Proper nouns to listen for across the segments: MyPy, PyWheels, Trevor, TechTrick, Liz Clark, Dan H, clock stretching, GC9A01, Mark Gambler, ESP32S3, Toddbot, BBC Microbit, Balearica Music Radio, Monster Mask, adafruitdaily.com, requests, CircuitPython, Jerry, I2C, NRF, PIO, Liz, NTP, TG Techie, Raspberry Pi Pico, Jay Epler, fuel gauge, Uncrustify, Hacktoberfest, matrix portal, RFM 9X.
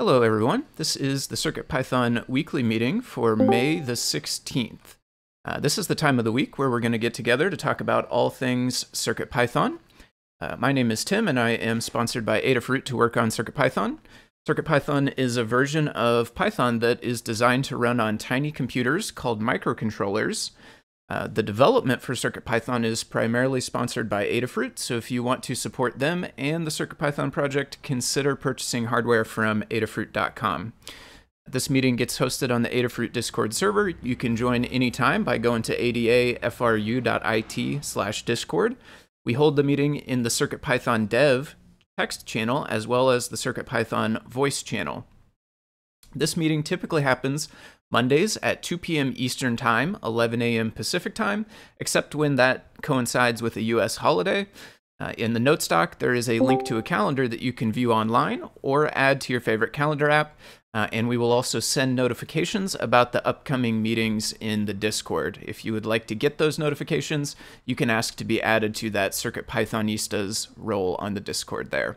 Hello everyone, this is the CircuitPython weekly meeting for May the 16th. This is the time of the week where we're going to get together to talk about all things CircuitPython. My name is Tim and I am sponsored by Adafruit to work on CircuitPython. CircuitPython is a version of Python that is designed to run on tiny computers called microcontrollers. The development for CircuitPython is primarily sponsored by Adafruit, so if you want to support them and the CircuitPython project, consider purchasing hardware from adafruit.com. This meeting gets hosted on the Adafruit Discord server. You can join anytime by going to adafru.it/discord. We hold the meeting in the CircuitPython dev text channel as well as the CircuitPython voice channel. This meeting typically happens Mondays at 2 p.m. Eastern Time, 11 a.m. Pacific Time, except when that coincides with a U.S. holiday. In the notes doc, there is a link to a calendar that you can view online or add to your favorite calendar app, and we will also send notifications about the upcoming meetings in the Discord. If you would like to get those notifications, you can ask to be added to that CircuitPythonista's role on the Discord there.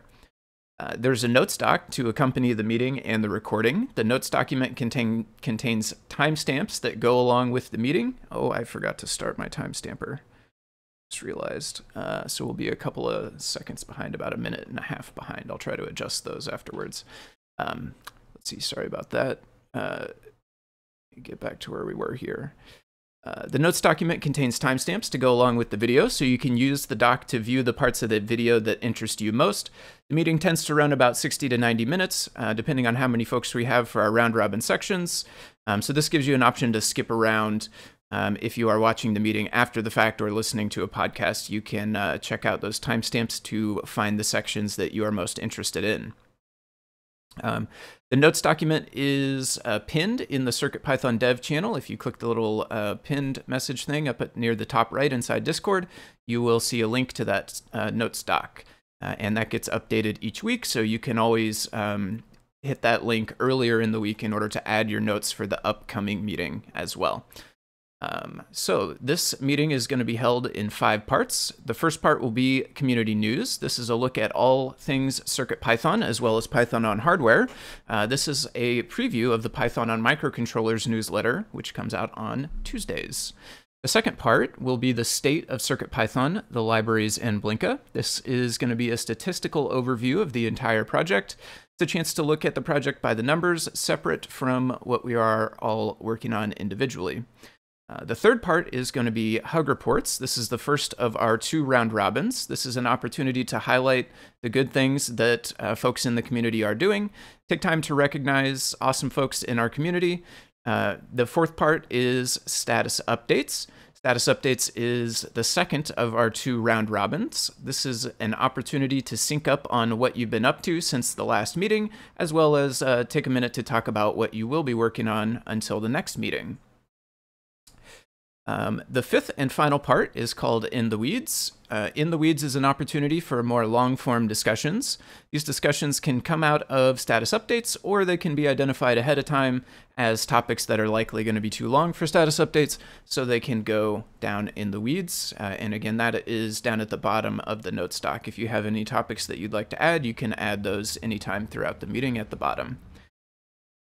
There's a notes doc to accompany the meeting and the recording. The notes document contains timestamps that go along with the meeting. Oh, I forgot to start my timestamper. Just realized. So we'll be a couple of seconds behind, about a minute and a half behind. I'll try to adjust those afterwards. Let's see, sorry about that. Get back to where we were here. The notes document contains timestamps to go along with the video, so you can use the doc to view the parts of the video that interest you most. The meeting tends to run about 60 to 90 minutes, depending on how many folks we have for our round-robin sections. So this gives you an option to skip around. If you are watching the meeting after the fact or listening to a podcast, you can check out those timestamps to find the sections that you are most interested in. The notes document is pinned in the CircuitPython dev channel. If you click the little pinned message thing up at near the top right inside Discord, you will see a link to that notes doc. And that gets updated each week, so you can always hit that link earlier in the week in order to add your notes for the upcoming meeting as well. So this meeting is going to be held in 5 parts. The first part will be community news. This is a look at all things CircuitPython as well as Python on hardware. This is a preview of the Python on microcontrollers newsletter, which comes out on Tuesdays. The second part will be the state of CircuitPython, the libraries, and Blinka. This is going to be a statistical overview of the entire project. It's a chance to look at the project by the numbers, separate from what we are all working on individually. The third part is going to be Hug Reports. This is the first of our 2 round robins. This is an opportunity to highlight the good things that folks in the community are doing. Take time to recognize awesome folks in our community. The fourth part is Status Updates. Status Updates is the second of our 2 round robins. This is an opportunity to sync up on what you've been up to since the last meeting, as well as take a minute to talk about what you will be working on until the next meeting. The fifth and final part is called In the Weeds. In the Weeds is an opportunity for more long-form discussions. These discussions can come out of status updates, or they can be identified ahead of time as topics that are likely going to be too long for status updates, so they can go down in the weeds. And again, that is down at the bottom of the notes doc. If you have any topics that you'd like to add, you can add those anytime throughout the meeting at the bottom.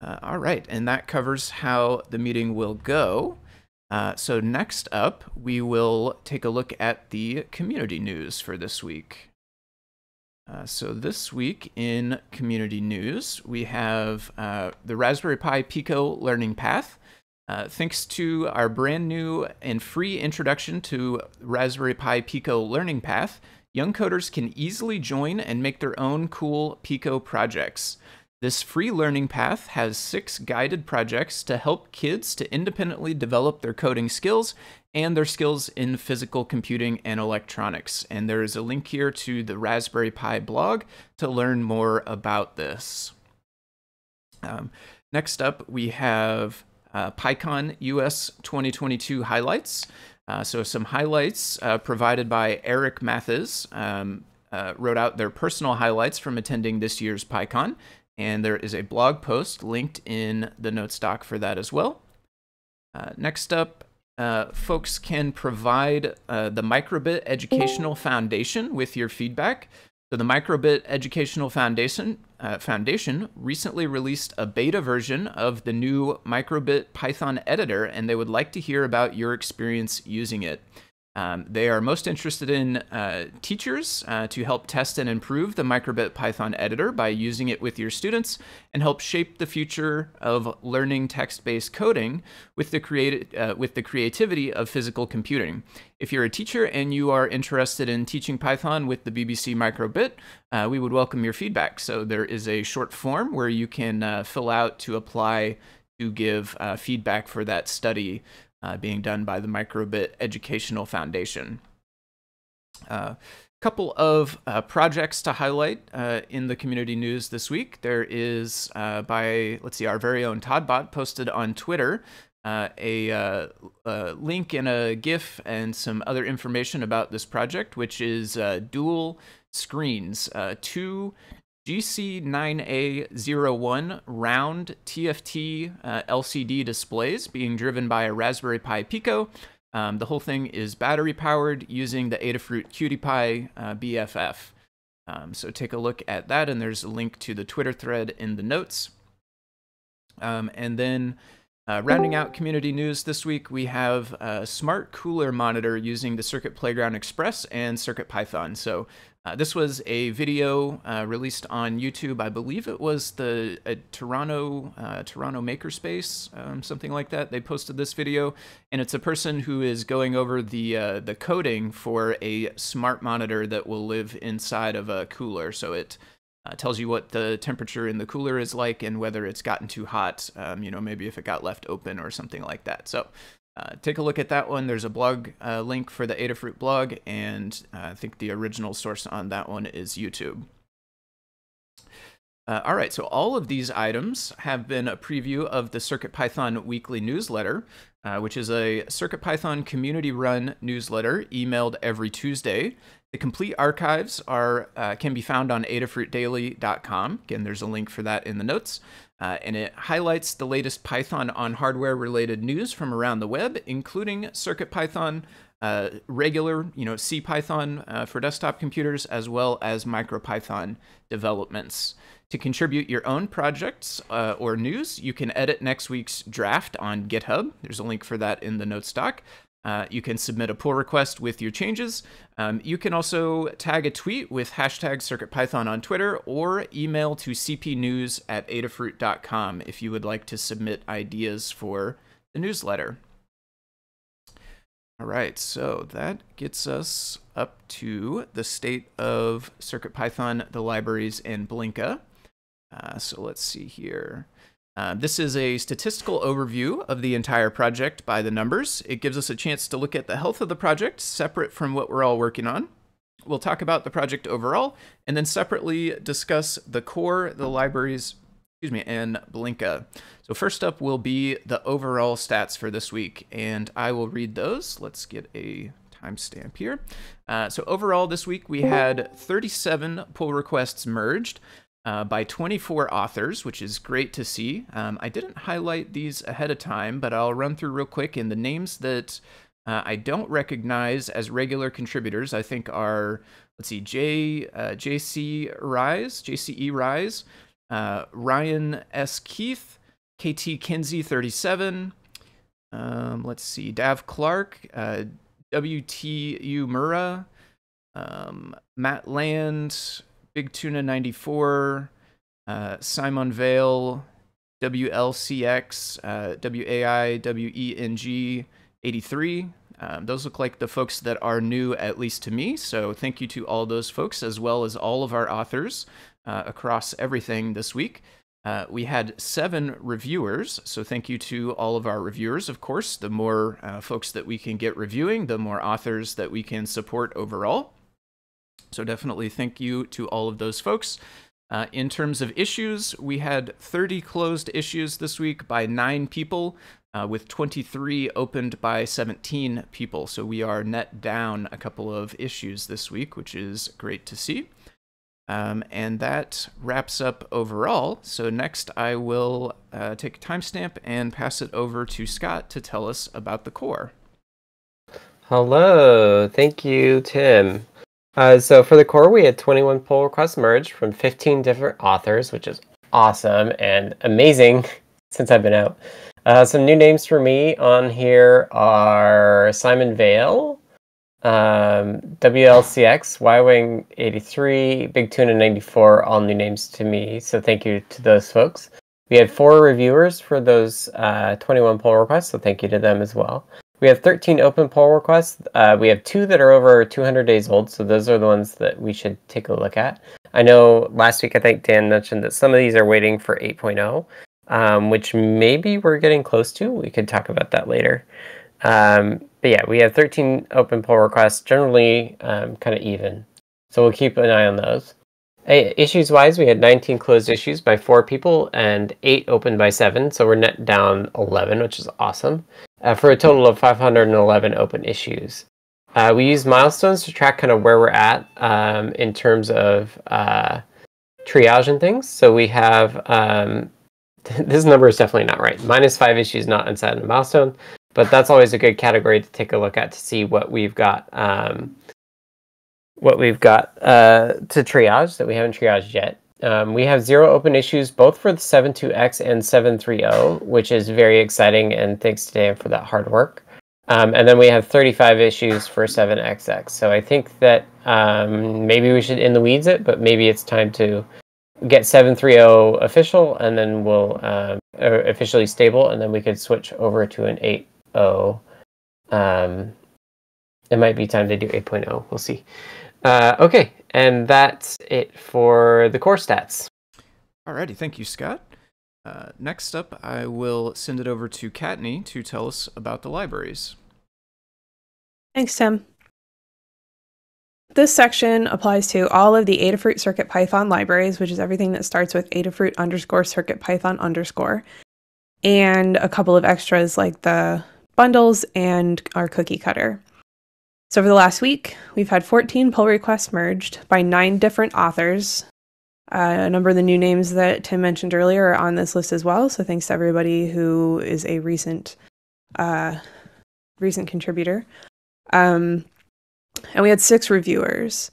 All right, and that covers how the meeting will go. So next up, we will take a look at the community news for this week. So this week in community news, we have the Raspberry Pi Pico learning path. Thanks to our brand new and free introduction to Raspberry Pi Pico learning path, young coders can easily join and make their own cool Pico projects. This free learning path has 6 guided projects to help kids to independently develop their coding skills and their skills in physical computing and electronics. And there is a link here to the Raspberry Pi blog to learn more about this. Next up, we have PyCon US 2022 highlights. So some highlights provided by Eric Mathis wrote out their personal highlights from attending this year's PyCon. And there is a blog post linked in the notes doc for that as well. Next up, folks can provide the Microbit Educational Foundation with your feedback. So the Microbit Educational Foundation recently released a beta version of the new Microbit Python editor, and they would like to hear about your experience using it. They are most interested in teachers to help test and improve the Microbit Python editor by using it with your students and help shape the future of learning text-based coding with the creativity of physical computing. If you're a teacher and you are interested in teaching Python with the BBC Microbit, we would welcome your feedback. So there is a short form where you can fill out to apply to give feedback for that study being done by the Microbit Educational Foundation. Couple of projects to highlight in the community news this week. There is by, let's see, our very own Toddbot posted on Twitter a link and a GIF and some other information about this project, which is dual screens, two GC9A01 round TFT LCD displays being driven by a Raspberry Pi Pico. The whole thing is battery powered using the Adafruit CircuitPython BFF. So take a look at that, and there's a link to the Twitter thread in the notes. And then rounding out community news this week, we have a smart cooler monitor using the Circuit Playground Express and CircuitPython. So this was a video released on YouTube. I believe it was the Toronto Makerspace, something like that. They posted this video, and it's a person who is going over the coding for a smart monitor that will live inside of a cooler. So it tells you what the temperature in the cooler is like and whether it's gotten too hot, you know, maybe if it got left open or something like that. So take a look at that one. There's a blog link for the Adafruit blog, and I think the original source on that one is YouTube. All right, so all of these items have been a preview of the CircuitPython weekly newsletter, which is a CircuitPython community-run newsletter emailed every Tuesday. The complete archives are can be found on adafruitdaily.com. Again, there's a link for that in the notes. And it highlights the latest Python on hardware-related news from around the web, including CircuitPython, regular, you know, CPython for desktop computers, as well as MicroPython developments. To contribute your own projects or news, you can edit next week's draft on GitHub. There's a link for that in the notes doc. You can submit a pull request with your changes. You can also tag a tweet with hashtag CircuitPython on Twitter, or email to cpnews@adafruit.com if you would like to submit ideas for the newsletter. All right, so that gets us up to the state of CircuitPython, the libraries, and Blinka. So let's see here. This is a statistical overview of the entire project by the numbers. It gives us a chance to look at the health of the project separate from what we're all working on. We'll talk about the project overall and then separately discuss the core, the libraries, and Blinka. So first up will be the overall stats for this week, and I will read those. Let's get a timestamp here. So overall this week we had 37 pull requests merged. By 24 authors, which is great to see. I didn't highlight these ahead of time, but I'll run through real quick, and the names that I don't recognize as regular contributors, I think are, let's see, JCE Rise, Ryan S. Keith, KT Kinsey 37, let's see, Dav Clark, WTU Murrah, Matt Land, Big Tuna 94, Simon Vale, WLCX, WAI, WENG 83. Those look like the folks that are new, at least to me. So thank you to all those folks, as well as all of our authors across everything this week. We had 7 reviewers, so thank you to all of our reviewers, of course. The more folks that we can get reviewing, the more authors that we can support overall. So definitely thank you to all of those folks. In terms of issues, we had 30 closed issues this week by 9 people, with 23 opened by 17 people. So we are net down a couple of issues this week, which is great to see. And that wraps up overall. So next I will take a timestamp and pass it over to Scott to tell us about the core. Hello. Thank you, Tim. So for the core, we had 21 pull requests merged from 15 different authors, which is awesome and amazing since I've been out. Some new names for me on here are Simon Vale, WLCX, Y-Wing 83, Big Tuna 94, all new names to me. So thank you to those folks. We had 4 reviewers for those 21 pull requests, so thank you to them as well. We have 13 open pull requests. We have 2 that are over 200 days old, so those are the ones that we should take a look at. I know last week I think Dan mentioned that some of these are waiting for 8.0, which maybe we're getting close to. We could talk about that later. But yeah, we have 13 open pull requests, generally kind of even. So we'll keep an eye on those. Issues-wise, we had 19 closed issues by 4 people and 8 open by 7, so we're net down 11, which is awesome, for a total of 511 open issues. We use milestones to track kind of where we're at in terms of triage and things. So we have, this number is definitely not right, -5 issues not inside a milestone, but that's always a good category to take a look at to see what we've got. To triage that we haven't triaged yet. We have 0 open issues, both for the 72X and 730, which is very exciting, and thanks to Dan for that hard work. And then we have 35 issues for 7XX. So I think that maybe we should in the weeds it, but maybe it's time to get 730 official, and then we'll officially stable, and then we could switch over to an 8.0. It might be time to do 8.0. We'll see. Okay, and that's it for the core stats. Alrighty, thank you, Scott. Next up, I will send it over to Kattni to tell us about the libraries. Thanks, Tim. This section applies to all of the Adafruit CircuitPython libraries, which is everything that starts with Adafruit _ CircuitPython _, and a couple of extras like the bundles and our cookie cutter. So over the last week, we've had 14 pull requests merged by 9 different authors. A number of the new names that Tim mentioned earlier are on this list as well, so thanks to everybody who is a recent contributor. And we had 6 reviewers.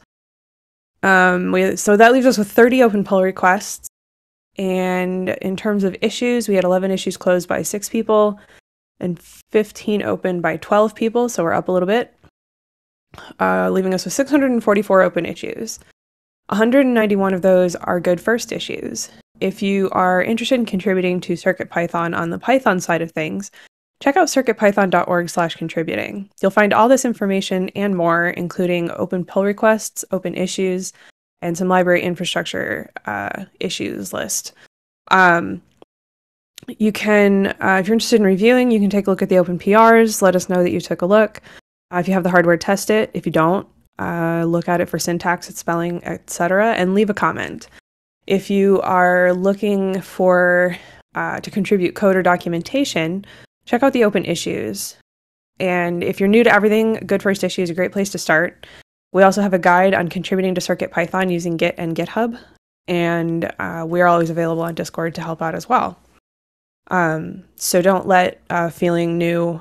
So that leaves us with 30 open pull requests. And in terms of issues, we had 11 issues closed by 6 people and 15 open by 12 people, so we're up a little bit. Leaving us with 644 open issues. 191 of those are good first issues. If you are interested in contributing to CircuitPython on the Python side of things, check out circuitpython.org/contributing. You'll find all this information and more, including open pull requests, open issues, and some library infrastructure issues list. You can, if you're interested in reviewing, you can take a look at the open PRs, let us know that you took a look. If you have the hardware, test it. If you don't, look at it for syntax, its spelling, etc., and leave a comment. If you are looking for to contribute code or documentation, check out the open issues. And if you're new to everything, Good First Issue is a great place to start. We also have a guide on contributing to CircuitPython using Git and GitHub, and we are always available on Discord to help out as well. So don't let feeling new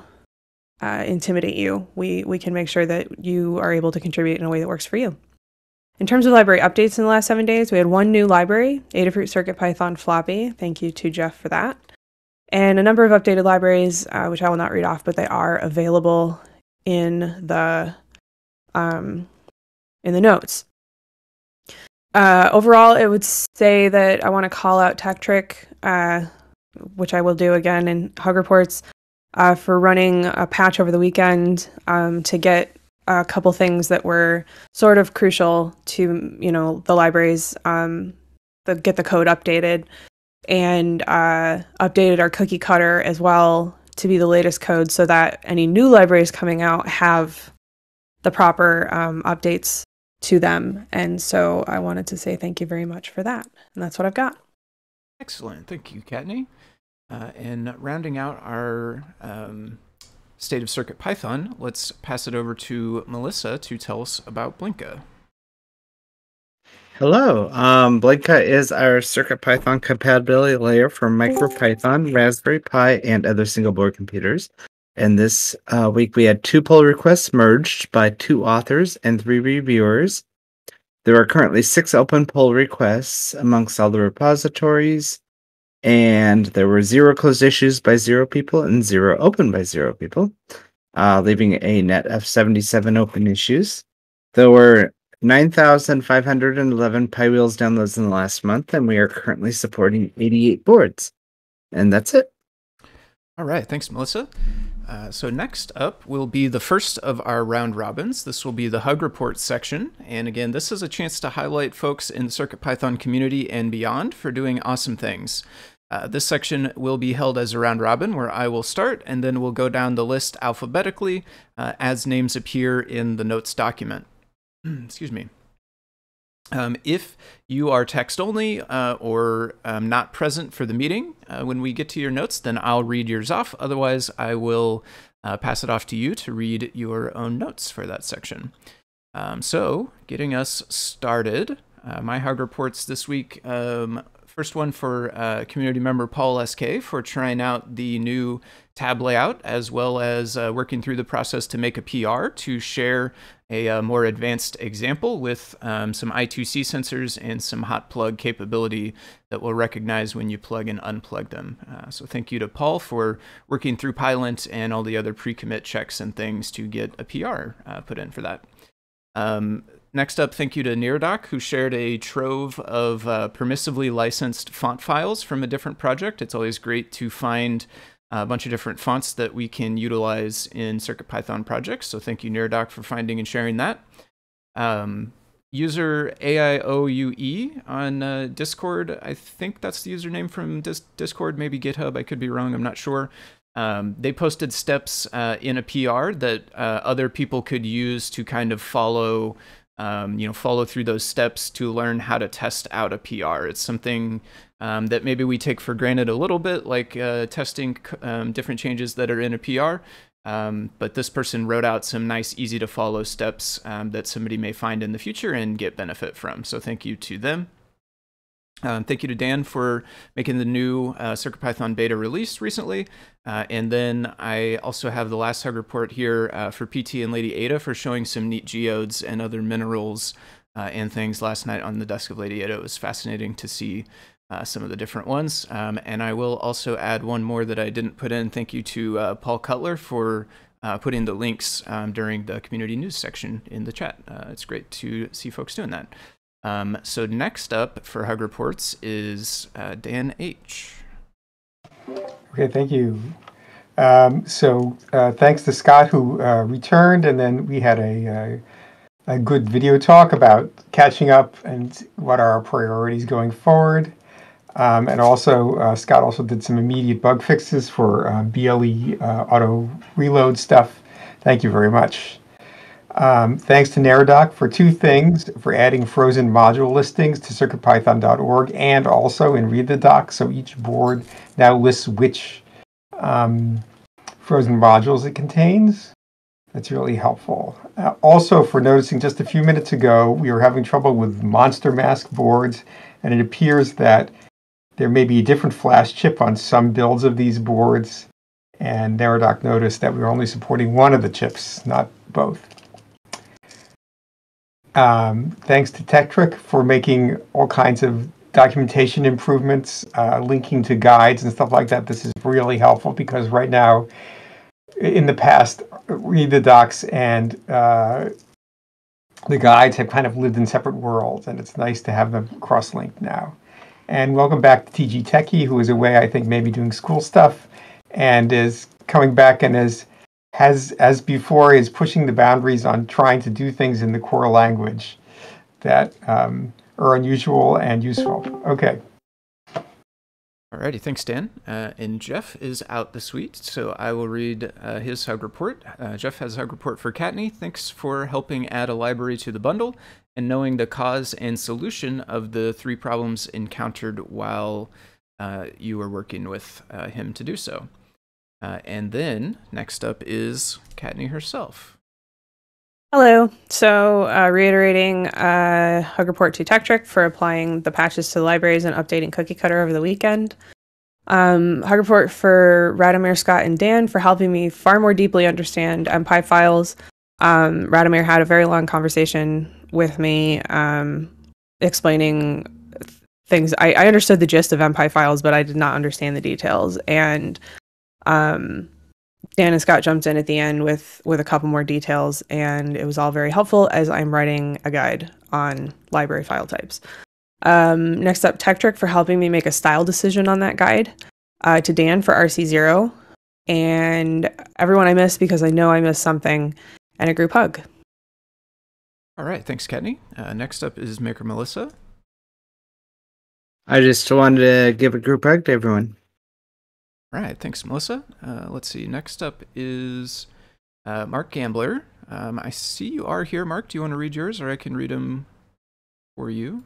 intimidate you. We can make sure that you are able to contribute in a way that works for you. In terms of library updates in the last 7 days, we had 1 new library, Adafruit CircuitPython Floppy. Thank you to Jeff for that. And a number of updated libraries, which I will not read off, but they are available in the notes. Overall, I would say that I want to call out TechTrick, which I will do again in Hug Reports, for running a patch over the weekend to get a couple things that were sort of crucial to, you know, the libraries, get the code updated, and updated our cookie cutter as well to be the latest code so that any new libraries coming out have the proper updates to them. And so I wanted to say thank you very much for that. And that's what I've got. Excellent. Thank you, Kattni. And rounding out our state of CircuitPython, let's pass it over to Melissa to tell us about Blinka. Hello. Blinka is our CircuitPython compatibility layer for MicroPython, Raspberry Pi, and other single-board computers. And this week we had 2 pull requests merged by 2 authors and 3 reviewers There are currently 6 open pull requests amongst all the repositories, and there were 0 closed issues by 0 people and 0 open by 0 people, leaving a net of 77 open issues. There were 9,511 PyWheels downloads in the last month, and we are currently supporting 88 boards. And that's it. All right. Thanks, Melissa. So next up will be the first of our round robins. This will be the Hug Report section. And again, this is a chance to highlight folks in the CircuitPython community and beyond for doing awesome things. This section will be held as a round robin where I will start, and then we'll go down the list alphabetically as names appear in the notes document. Excuse me. If you are text only or not present for the meeting, when we get to your notes, then I'll read yours off. Otherwise, I will pass it off to you to read your own notes for that section. So getting us started, my hug reports this week, first one for community member Paul SK for trying out the new tab layout, as well as working through the process to make a PR to share a more advanced example with some I2C sensors and some hot plug capability that will recognize when you plug and unplug them. So thank you to Paul for working through Pylint and all the other pre-commit checks and things to get a PR put in for that. Next up, thank you to Neradoc, who shared a trove of permissively licensed font files from a different project. It's always great to find a bunch of different fonts that we can utilize in CircuitPython projects. So thank you, Neradoc, for finding and sharing that. User AIOUE on Discord, I think that's the username from Discord, maybe GitHub, I could be wrong, I'm not sure. They posted steps in a PR that other people could use to kind of follow follow through those steps to learn how to test out a PR. It's something that maybe we take for granted a little bit, like testing different changes that are in a PR. But this person wrote out some nice, easy to follow steps that somebody may find in the future and get benefit from. So thank you to them. Thank you to Dan for making the new CircuitPython beta release recently. And then I also have the last hug report here for PT and Lady Ada for showing some neat geodes and other minerals and things last night on the desk of Lady Ada. It was fascinating to see some of the different ones. And I will also add one more that I didn't put in. Thank you to Paul Cutler for putting the links during the community news section in the chat. It's great to see folks doing that. So next up for Hug Reports is Dan H. Okay, thank you. Thanks to Scott, who returned, and then we had a good video talk about catching up and what are our priorities going forward. And also, Scott also did some immediate bug fixes for BLE auto reload stuff. Thank you very much. Thanks to Neradoc for two things, for adding frozen module listings to circuitpython.org and also in Read the Doc. So each board now lists which frozen modules it contains. That's really helpful. Also for noticing just a few minutes ago, we were having trouble with monster mask boards, and it appears that there may be a different flash chip on some builds of these boards. And Neradoc noticed that we were only supporting one of the chips, not both. Thanks to TechTrick for making all kinds of documentation improvements, linking to guides and stuff like that. This is really helpful because right now, in the past, Read the Docs and the guides have kind of lived in separate worlds, and it's nice to have them cross-linked now. And welcome back to TG Techie, who is away, I think, maybe doing school stuff, and is coming back and is as before, is pushing the boundaries on trying to do things in the core language that are unusual and useful. Okay. Alrighty, thanks, Dan. And Jeff is out this week, so I will read his hug report. Jeff has a hug report for Kattni. Thanks for helping add a library to the bundle and knowing the cause and solution of the 3 problems encountered while you were working with him to do so. And then next up is Kattni herself. Hello. So reiterating hug report to TechTrick for applying the patches to the libraries and updating Cookie Cutter over the weekend. Hug report for Radomir, Scott, and Dan for helping me far more deeply understand MPy files. Radomir had a very long conversation with me explaining things. I understood the gist of MPy files, but I did not understand the details. And Dan and Scott jumped in at the end with a couple more details, and it was all very helpful as I'm writing a guide on library file types. Next up, TechTrick for helping me make a style decision on that guide, to Dan for RC0, and everyone I missed because I know I missed something, and a group hug. All right, thanks, Kattni. Next up is Maker Melissa. I just wanted to give a group hug to everyone. All right, thanks, Melissa. Let's see, next up is Mark Gambler. I see you are here, Mark. Do you want to read yours, or I can read them for you?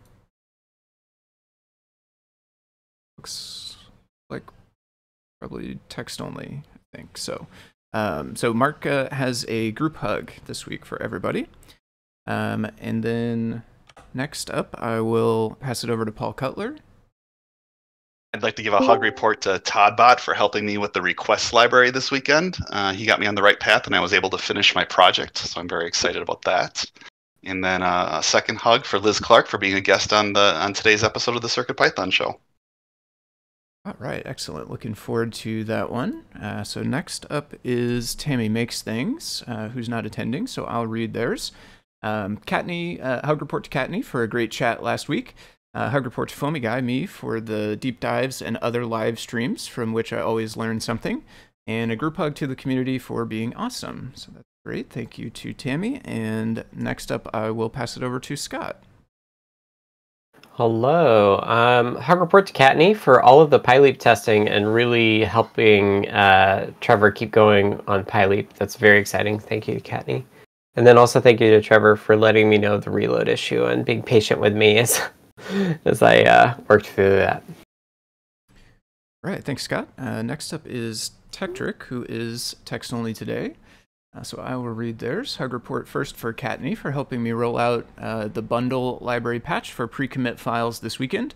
Looks like probably text only, I think. So, so Mark has a group hug this week for everybody. And then next up, I will pass it over to Paul Cutler. I'd like to give a hug report to Toddbot for helping me with the requests library this weekend. He got me on the right path, and I was able to finish my project, so I'm very excited about that. And then a second hug for Liz Clark for being a guest on today's episode of the CircuitPython show. All right, excellent. Looking forward to that one. So next up is Tammy Makes Things, who's not attending, so I'll read theirs. Kattni, hug report to Kattni for a great chat last week. Hug report to Foamy Guy, me, for the deep dives and other live streams from which I always learn something. And a group hug to the community for being awesome. So that's great. Thank you to Tammy. And next up, I will pass it over to Scott. Hello. Hug report to Kattni for all of the PyLeap testing and really helping Trevor keep going on PyLeap. That's very exciting. Thank you, Kattni. And then also thank you to Trevor for letting me know the reload issue and being patient with me as I worked through that. All right, thanks, Scott. Next up is TechTrick, who is text only today. So I will read theirs. Hug report first for Kattni for helping me roll out the bundle library patch for pre-commit files this weekend.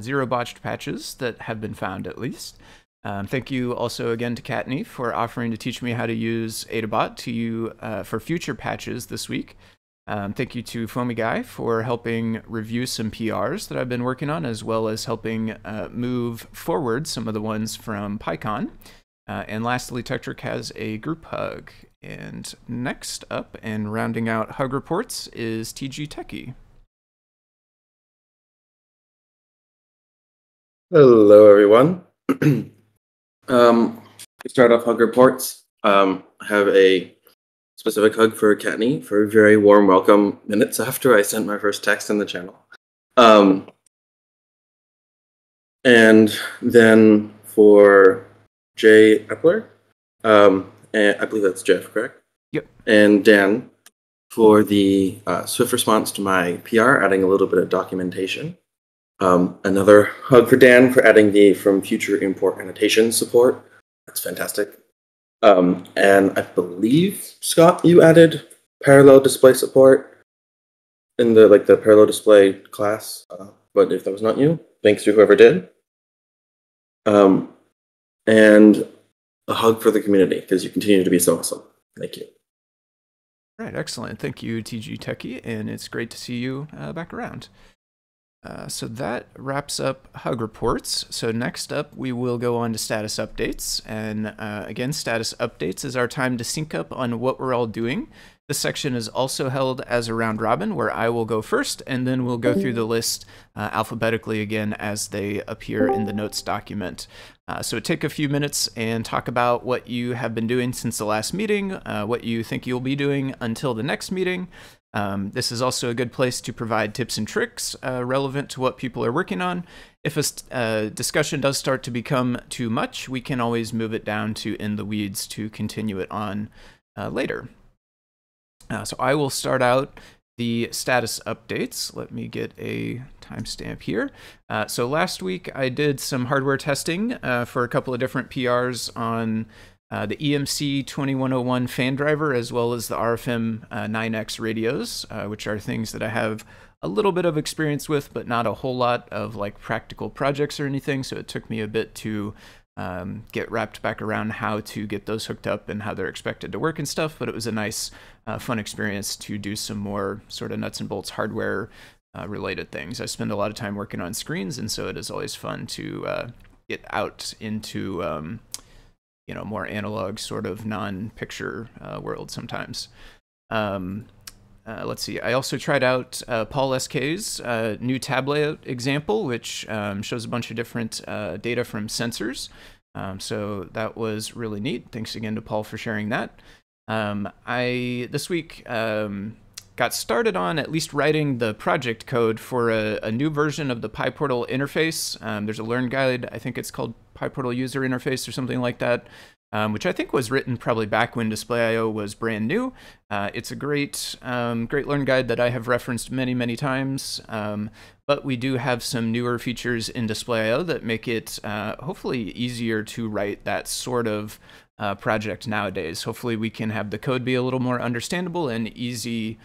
Zero botched patches that have been found, at least. Thank you also again to Kattni for offering to teach me how to use Adafruit to you for future patches this week. Thank you to Foamy Guy for helping review some PRs that I've been working on, as well as helping move forward some of the ones from PyCon. And lastly, TechTrick has a group hug. And next up, and rounding out hug reports, is TG Techie. Hello, everyone. To start off hug reports, I have a specific hug for Kattni for a very warm welcome minutes after I sent my first text in the channel. And then for Jay Epler, and I believe that's Jeff, correct? Yep. And Dan for the swift response to my PR, adding a little bit of documentation. Another hug for Dan for adding the from future import annotation support. That's fantastic. And I believe, Scott, you added parallel display support in the parallel display class. But if that was not you, thanks to whoever did. And a hug for the community because you continue to be so awesome. Thank you. All right, excellent. Thank you, TG Techie, and it's great to see you back around. So that wraps up hug reports. So next up, we will go on to status updates. And again, status updates is our time to sync up on what we're all doing. This section is also held as a round robin where I will go first, and then we'll go through the list alphabetically again as they appear in the notes document. So take a few minutes and talk about what you have been doing since the last meeting, what you think you'll be doing until the next meeting. This is also a good place to provide tips and tricks relevant to what people are working on. If a discussion does start to become too much, we can always move it down to in the weeds to continue it on later. So I will start out the status updates. Let me get a timestamp here. So last week I did some hardware testing for a couple of different PRs on the EMC 2101 fan driver, as well as the RFM 9X radios, which are things that I have a little bit of experience with, but not a whole lot of practical projects or anything. So it took me a bit to get wrapped back around how to get those hooked up and how they're expected to work and stuff. But it was a nice, fun experience to do some more sort of nuts and bolts hardware related things. I spend a lot of time working on screens, and so it is always fun to get out into you know, more analog sort of non-picture world sometimes. Let's see. I also tried out Paul SK's new tab layout example, which shows a bunch of different data from sensors. So that was really neat. Thanks again to Paul for sharing that. I this week got started on at least writing the project code for a new version of the PyPortal interface. There's a Learn Guide. I think it's called PyPortal User Interface or something like that. Which I think was written probably back when Display.io was brand new. It's a great, great Learn Guide that I have referenced many, many times. But we do have some newer features in Display.io that make it hopefully easier to write that sort of project nowadays. Hopefully we can have the code be a little more understandable and easy,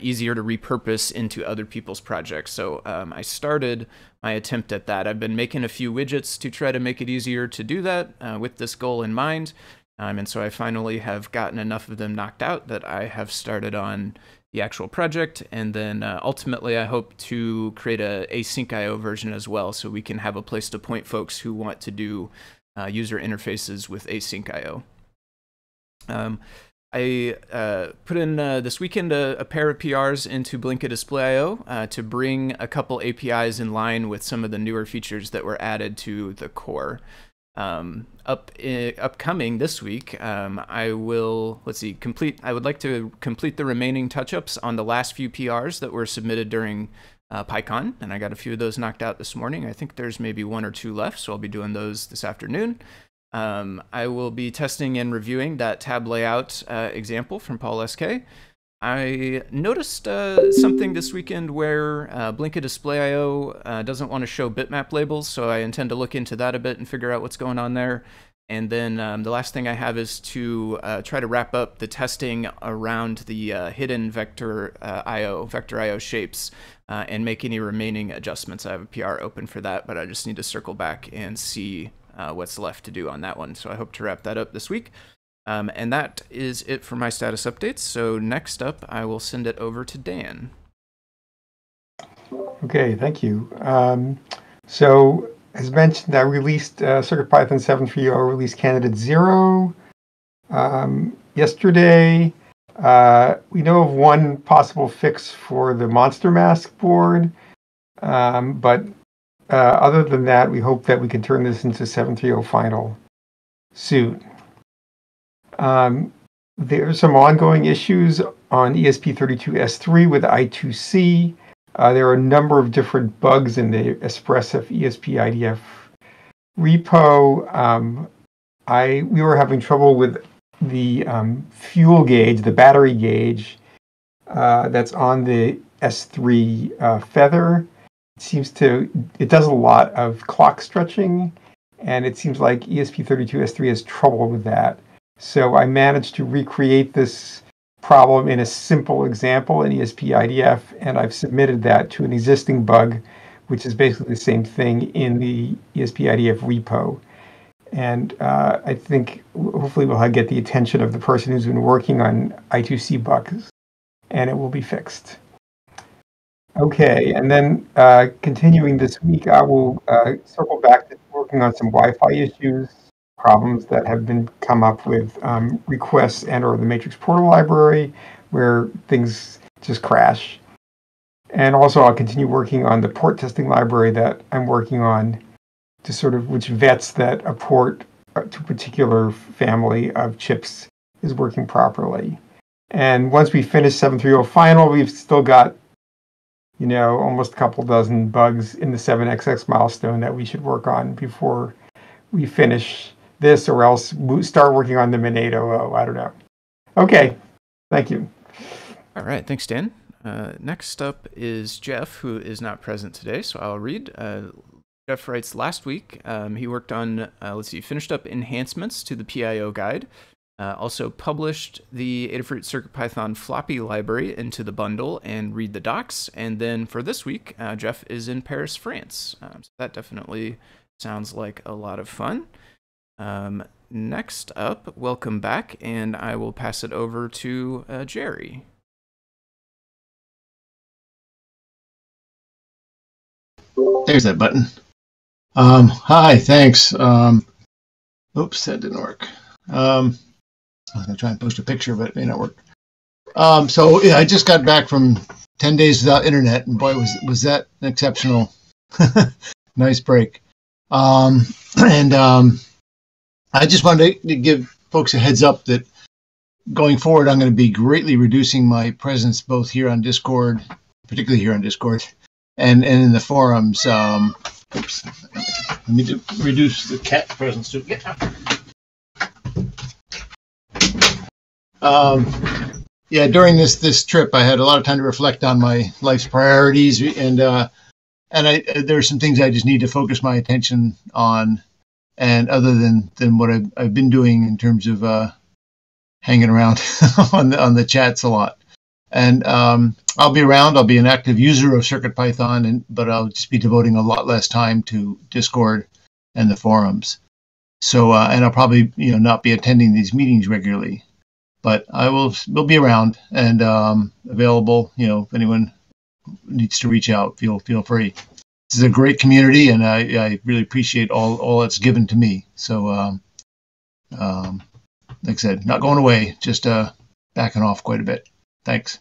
easier to repurpose into other people's projects. So I started my attempt at that. I've been making a few widgets to try to make it easier to do that with this goal in mind. And so I finally have gotten enough of them knocked out that I have started on the actual project. And then ultimately I hope to create a async.io version as well, so we can have a place to point folks who want to do user interfaces with async.io. I put in this weekend a pair of PRs into Blinka Display.io to bring a couple APIs in line with some of the newer features that were added to the core. Upcoming this week, I will, let's see, I would like to complete the remaining touch-ups on the last few PRs that were submitted during PyCon, and I got a few of those knocked out this morning. I think there's maybe one or two left, so I'll be doing those this afternoon. I will be testing and reviewing that tab layout example from Paul SK. I noticed something this weekend where Blinka Display.io doesn't want to show bitmap labels, so I intend to look into that a bit and figure out what's going on there. And then the last thing I have is to try to wrap up the testing around the hidden vector IO, vector IO shapes, and make any remaining adjustments. I have a PR open for that, but I just need to circle back and see what's left to do on that one. So I hope to wrap that up this week. And that is it for my status updates. So next up, I will send it over to Dan. Okay, thank you. So, as mentioned, I released CircuitPython 7.3.0 release candidate 0 yesterday. We know of one possible fix for the monster mask board, but other than that, we hope that we can turn this into 7.3.0 final soon. There are some ongoing issues on ESP32S3 with I2C. There are a number of different bugs in the Espressif ESP-IDF repo. We were having trouble with the fuel gauge, the battery gauge that's on the S3 feather. It does a lot of clock stretching, and it seems like ESP32S3 has trouble with that. So I managed to recreate this problem in a simple example in ESP-IDF, and I've submitted that to an existing bug, which is basically the same thing in the ESP-IDF repo. And I think hopefully we'll get the attention of the person who's been working on I2C bugs, and it will be fixed. Okay, and then continuing this week, I will circle back to working on some Wi-Fi issues, problems that have been come up with requests and/or the matrix portal library, where things just crash. And also, I'll continue working on the port testing library that I'm working on, to sort of which vets that a port to a particular family of chips is working properly. And once we finish 7.3.0 final, we've still got, you know, almost a couple dozen bugs in the 7xx milestone that we should work on before we finish this, or else start working on them in 8.0.0. I don't know. Okay, thank you. All right, thanks, Dan. Next up is Jeff, who is not present today, so I'll read. Jeff writes, last week, he worked on, let's see, finished up enhancements to the PIO guide, also published the Adafruit CircuitPython floppy library into the bundle and read the docs. And then for this week, Jeff is in Paris, France. So that definitely sounds like a lot of fun. Next up, welcome back, and I will pass it over to Jerry. There's that button. Hi, thanks. Oops, that didn't work. I was going to try and post a picture, but it may not work. So yeah, I just got back from 10 days without internet, and boy, was that an exceptional nice break. I just wanted to give folks a heads up that going forward, I'm going to be greatly reducing my presence both here on Discord, particularly here on Discord, and in the forums. Oops, let me reduce the cat presence too. Yeah. Yeah, during this trip, I had a lot of time to reflect on my life's priorities, and there are some things I just need to focus my attention on. And other than what I've been doing in terms of hanging around on the chats a lot, and I'll be around. I'll be an active user of CircuitPython, but I'll just be devoting a lot less time to Discord and the forums. So and I'll probably not be attending these meetings regularly, but I will be around and available. If anyone needs to reach out, feel free. This is a great community, and I really appreciate all that's given to me. So, like I said, not going away, just backing off quite a bit. Thanks.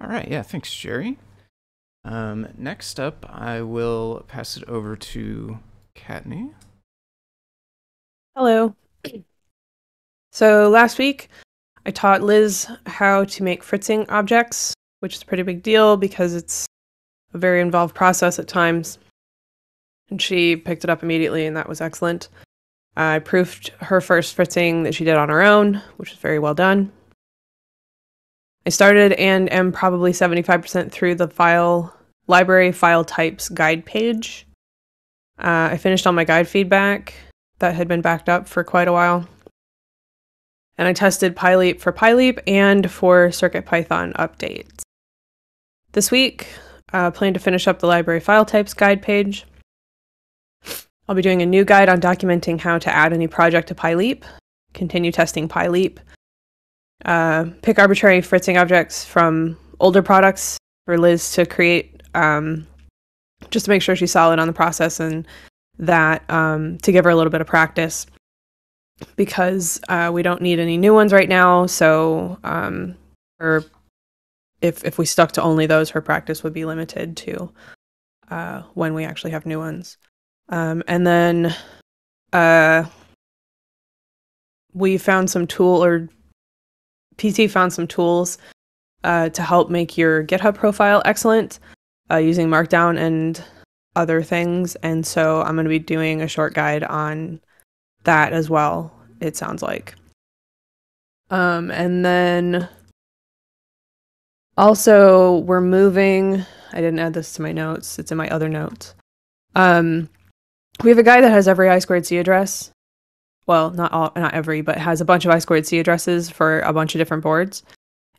All right. Yeah, thanks, Jerry. Next up, I will pass it over to Kattni. Hello. So last week, I taught Liz how to make Fritzing objects, which is a pretty big deal because it's a very involved process at times, and she picked it up immediately, and that was excellent. I proofed her first Fritzing that she did on her own, which was very well done. I started and am probably 75% through the library file types guide page. I finished all my guide feedback that had been backed up for quite a while, and I tested PyLeap for PyLeap and for CircuitPython updates. This week, I plan to finish up the library file types guide page. I'll be doing a new guide on documenting how to add a new project to PyLeap, continue testing PyLeap, pick arbitrary Fritzing objects from older products for Liz to create, just to make sure she's solid on the process, and that to give her a little bit of practice, because we don't need any new ones right now. So If we stuck to only those, her practice would be limited to when we actually have new ones. And then we found some tool, or PT found some tools to help make your GitHub profile excellent using Markdown and other things. And so I'm going to be doing a short guide on that as well, it sounds like. And then also, we're moving, I didn't add this to my notes, it's in my other notes. We have a guy that has every I2C address. Well, not every, but has a bunch of I2C addresses for a bunch of different boards.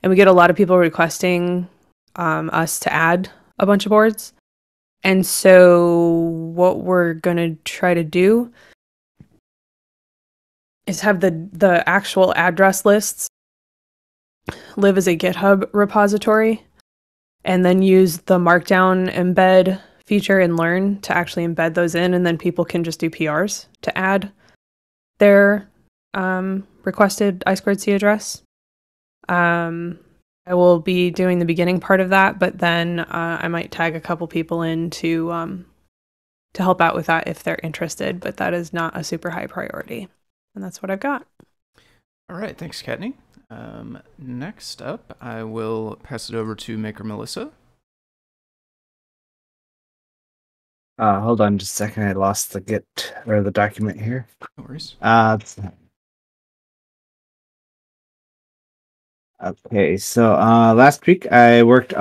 And we get a lot of people requesting us to add a bunch of boards. And so what we're gonna try to do is have the actual address lists live as a GitHub repository, and then use the Markdown embed feature in Learn to actually embed those in, and then people can just do PRs to add their requested I2C address. I will be doing the beginning part of that, but then I might tag a couple people in to help out with that if they're interested, but that is not a super high priority. And that's what I've got. All right, thanks, Kattni. Next up, I will pass it over to Maker Melissa. Hold on just a second. I lost the document here. No worries. Okay, so last week I wrote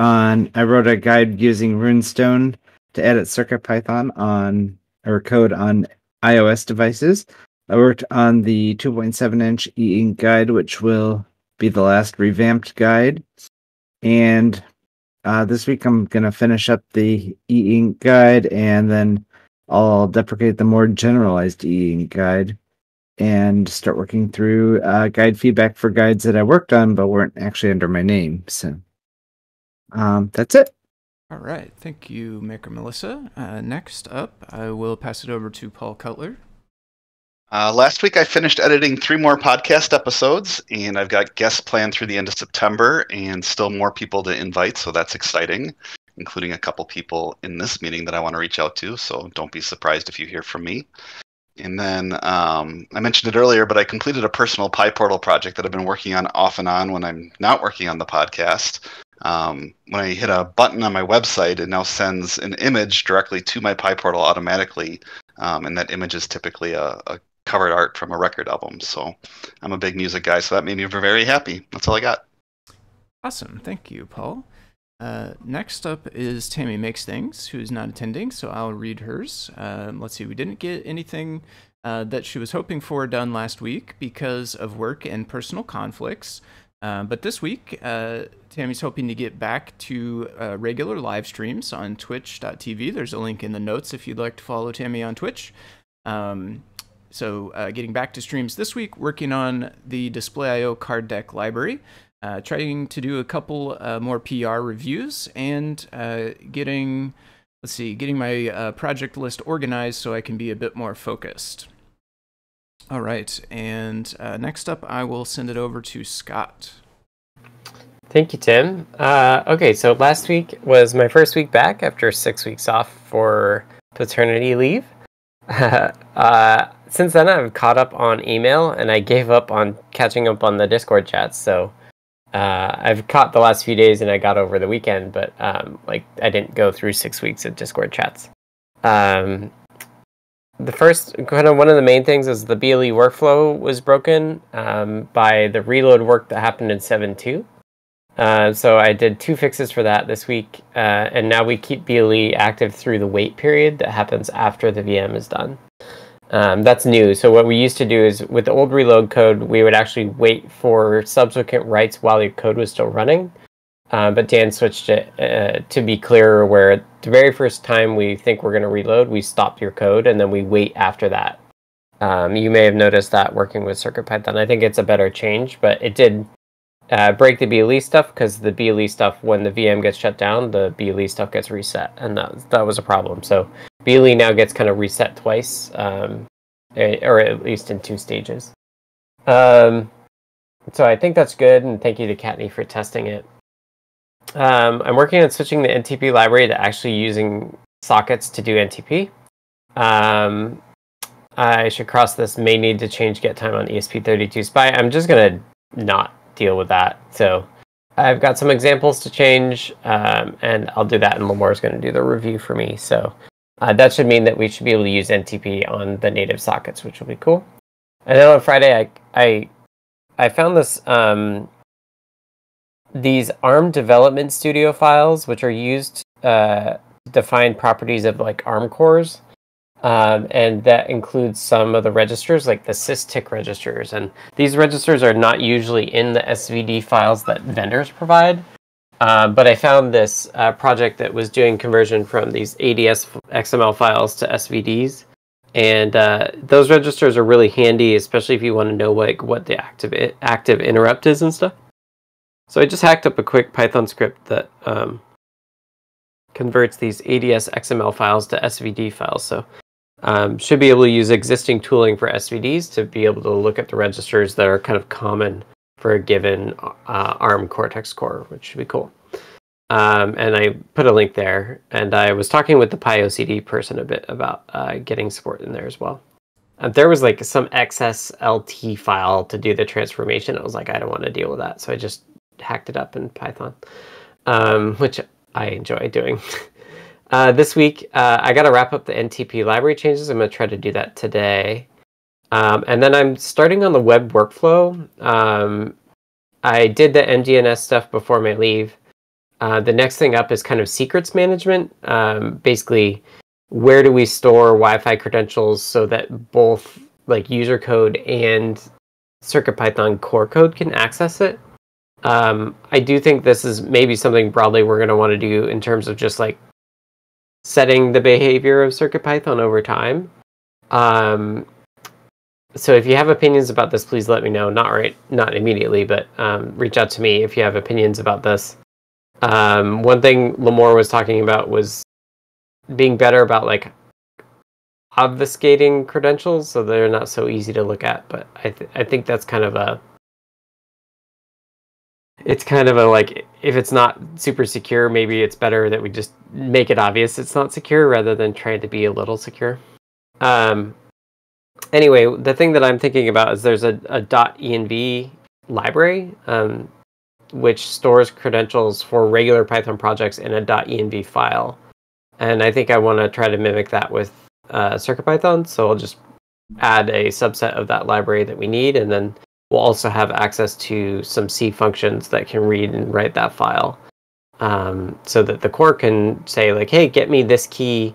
a guide using Runestone to edit CircuitPython code on iOS devices. I worked on the 2.7-inch e-ink guide, which will be the last revamped guide, and this week I'm gonna finish up the e-ink guide, and then I'll deprecate the more generalized e-ink guide, and start working through guide feedback for guides that I worked on but weren't actually under my name. So that's it. All right. Thank you, Maker Melissa. Next up, I will pass it over to Paul Cutler. Last week, I finished editing 3 more podcast episodes, and I've got guests planned through the end of September and still more people to invite, so that's exciting, including a couple people in this meeting that I want to reach out to, so don't be surprised if you hear from me. And then I mentioned it earlier, but I completed a personal PyPortal project that I've been working on off and on when I'm not working on the podcast. When I hit a button on my website, it now sends an image directly to my PyPortal automatically, and that image is typically a covered art from a record album. So I'm a big music guy, so that made me very happy. That's all I got. Awesome. Thank you, Paul. Next up is Tammy Makes Things, who's not attending, so I'll read hers. Let's see, we didn't get anything that she was hoping for done last week because of work and personal conflicts. But this week, Tammy's hoping to get back to regular live streams on twitch.tv. There's a link in the notes if you'd like to follow Tammy on Twitch. So getting back to streams this week, working on the Display.io card deck library, trying to do a couple more PR reviews, and getting my project list organized so I can be a bit more focused. All right, and next up, I will send it over to Scott. Thank you, Tim. Okay, so last week was my first week back after 6 weeks off for paternity leave. Since then, I've caught up on email, and I gave up on catching up on the Discord chats. So I've caught the last few days, and I got over the weekend, but I didn't go through 6 weeks of Discord chats. The first, kind of one of the main things is the BLE workflow was broken by the reload work that happened in 7.2. So I did 2 fixes for that this week, and now we keep BLE active through the wait period that happens after the VM is done. That's new. So what we used to do is with the old reload code, we would actually wait for subsequent writes while your code was still running. But Dan switched it to be clearer, where the very first time we think we're going to reload, we stop your code, and then we wait after that. You may have noticed that working with CircuitPython. I think it's a better change, but it did break the BLE stuff, because the BLE stuff, when the VM gets shut down, the BLE stuff gets reset, and that was a problem. So BLE now gets kind of reset twice, or at least in 2 stages. So I think that's good, and thank you to Kattni for testing it. I'm working on switching the NTP library to actually using sockets to do NTP. I should cross this, may need to change get time on ESP32 SPI. I'm just going to not deal with that. So I've got some examples to change, and I'll do that, and Lamore's going to do the review for me. So that should mean that we should be able to use NTP on the native sockets, which will be cool. And then on Friday, I found this... these ARM development studio files, which are used to define properties of like ARM cores, and that includes some of the registers, like the SysTick registers. And these registers are not usually in the SVD files that vendors provide. But I found this project that was doing conversion from these ADS XML files to SVDs, and those registers are really handy, especially if you want to know like what the active interrupt is and stuff. So I just hacked up a quick Python script that converts these ADS XML files to SVD files. So should be able to use existing tooling for SVDs to be able to look at the registers that are kind of common for a given ARM Cortex core, which should be cool. And I put a link there, and I was talking with the PyOCD person a bit about getting support in there as well. There was like some XSLT file to do the transformation. I was like, I don't want to deal with that. So I just hacked it up in Python, which I enjoy doing. This week, I got to wrap up the NTP library changes. I'm going to try to do that today. And then I'm starting on the web workflow. I did the MDNS stuff before my leave. The next thing up is kind of secrets management. Basically, where do we store Wi-Fi credentials so that both like user code and CircuitPython core code can access it? I do think this is maybe something broadly we're going to want to do in terms of just like setting the behavior of CircuitPython over time. So if you have opinions about this, please let me know. Not immediately, but reach out to me if you have opinions about this. One thing Lamore was talking about was being better about like obfuscating credentials so they're not so easy to look at. But I think that's kind of a, it's kind of a, like, if it's not super secure, maybe it's better that we just make it obvious it's not secure rather than trying to be a little secure. Anyway, the thing that I'm thinking about is there's a .env library which stores credentials for regular Python projects in a .env file. And I think I want to try to mimic that with CircuitPython. So I'll just add a subset of that library that we need, and then we'll also have access to some C functions that can read and write that file, so that the core can say, like, hey, get me this key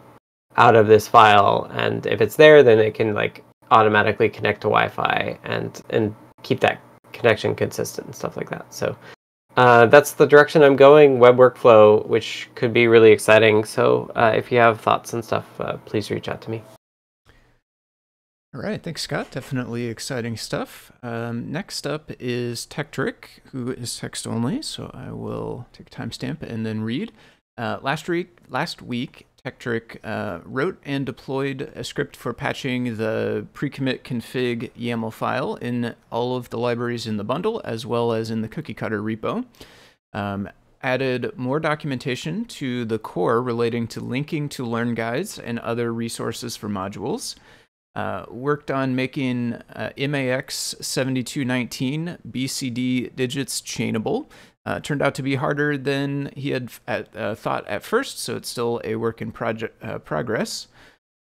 out of this file. And if it's there, then it can like automatically connect to Wi-Fi and keep that connection consistent and stuff like that. So that's the direction I'm going, web workflow, which could be really exciting. So if you have thoughts and stuff, please reach out to me. All right, thanks, Scott. Definitely exciting stuff. Next up is TechTrick, who is text only, so I will take a timestamp and then read. Last week, TechTrick wrote and deployed a script for patching the pre-commit config YAML file in all of the libraries in the bundle, as well as in the cookie cutter repo. Added more documentation to the core relating to linking to learn guides and other resources for modules. Worked on making MAX 7219 BCD digits chainable. Turned out to be harder than he had thought at first, so it's still a work in progress.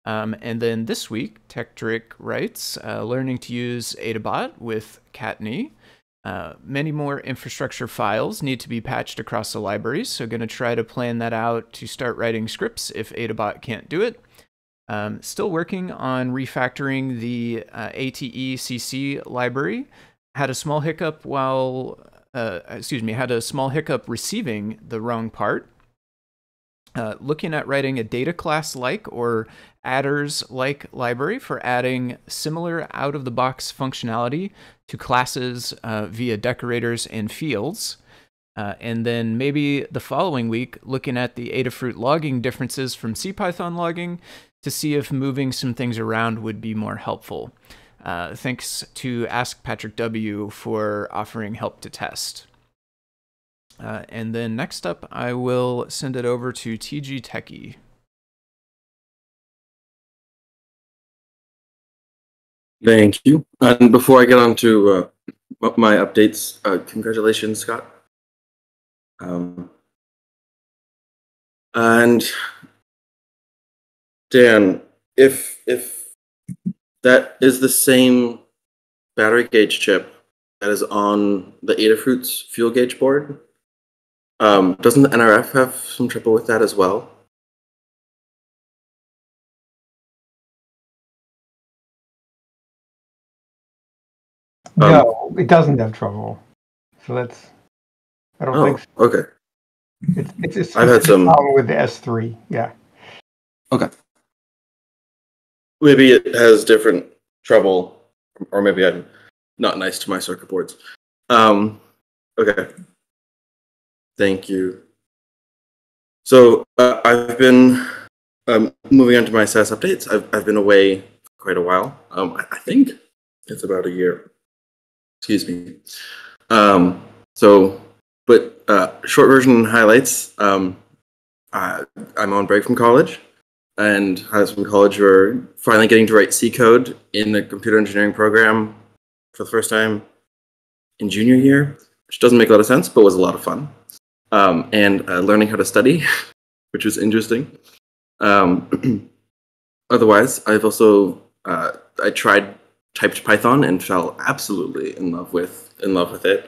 And then this week, TechTrick writes, learning to use Adafruit with Kattni. Many more infrastructure files need to be patched across the libraries, so going to try to plan that out to start writing scripts if Adafruit can't do it. Still working on refactoring the ATECC library. Had a small hiccup receiving the wrong part. Looking at writing a data class-like or adders-like library for adding similar out-of-the-box functionality to classes via decorators and fields. And then maybe the following week, looking at the Adafruit logging differences from CPython logging to see if moving some things around would be more helpful. Thanks to Ask Patrick W. for offering help to test. And then next up, I will send it over to TG Techie. Thank you. And before I get on to my updates, congratulations, Scott. And Dan, if that is the same battery gauge chip that is on the Adafruit's fuel gauge board, doesn't the NRF have some trouble with that as well? No, it doesn't have trouble. So that's... I don't think so. Okay. It's I've had some problem with the S3. Yeah. Okay. Maybe it has different trouble, or maybe I'm not nice to my circuit boards. Okay. Thank you. So I've been moving on to my SAS updates. I've been away quite a while. I think it's about a year. Excuse me. But short version highlights, I'm on break from college, and highlights from college were finally getting to write C code in a computer engineering program for the first time in junior year, which doesn't make a lot of sense, but was a lot of fun. And learning how to study, which was interesting. Otherwise, I've also, I tried typed Python and fell absolutely in love with it.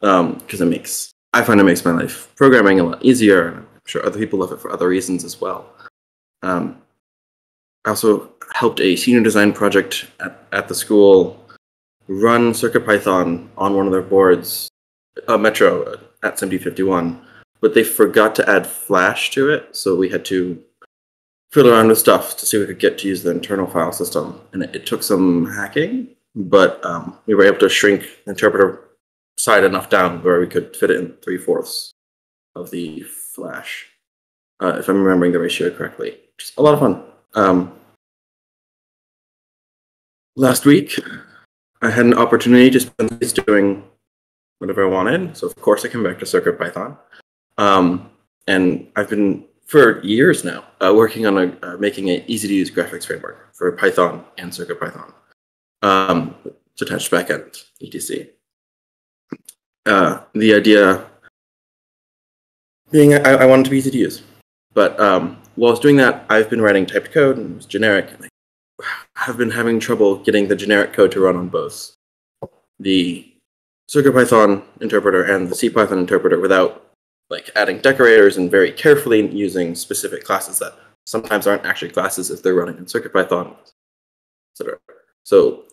Because I find it makes my life programming a lot easier, and I'm sure other people love it for other reasons as well. I also helped a senior design project at the school run CircuitPython on one of their boards, Metro at 7051, but they forgot to add Flash to it, so we had to fiddle around with stuff to see if we could get to use the internal file system. And it took some hacking, but we were able to shrink the interpreter side enough down where we could fit it in 3/4 of the flash, if I'm remembering the ratio correctly. Just a lot of fun. Last week, I had an opportunity to spend days doing whatever I wanted. So of course I came back to CircuitPython. And I've been, for years now, working on making an easy-to-use graphics framework for Python and CircuitPython. It's attached backend, etc. The idea being I wanted to be easy to use. But while I was doing that, I've been writing typed code, and it was generic. And I've been having trouble getting the generic code to run on both the CircuitPython interpreter and the CPython interpreter without adding decorators and very carefully using specific classes that sometimes aren't actually classes if they're running in CircuitPython, etc. So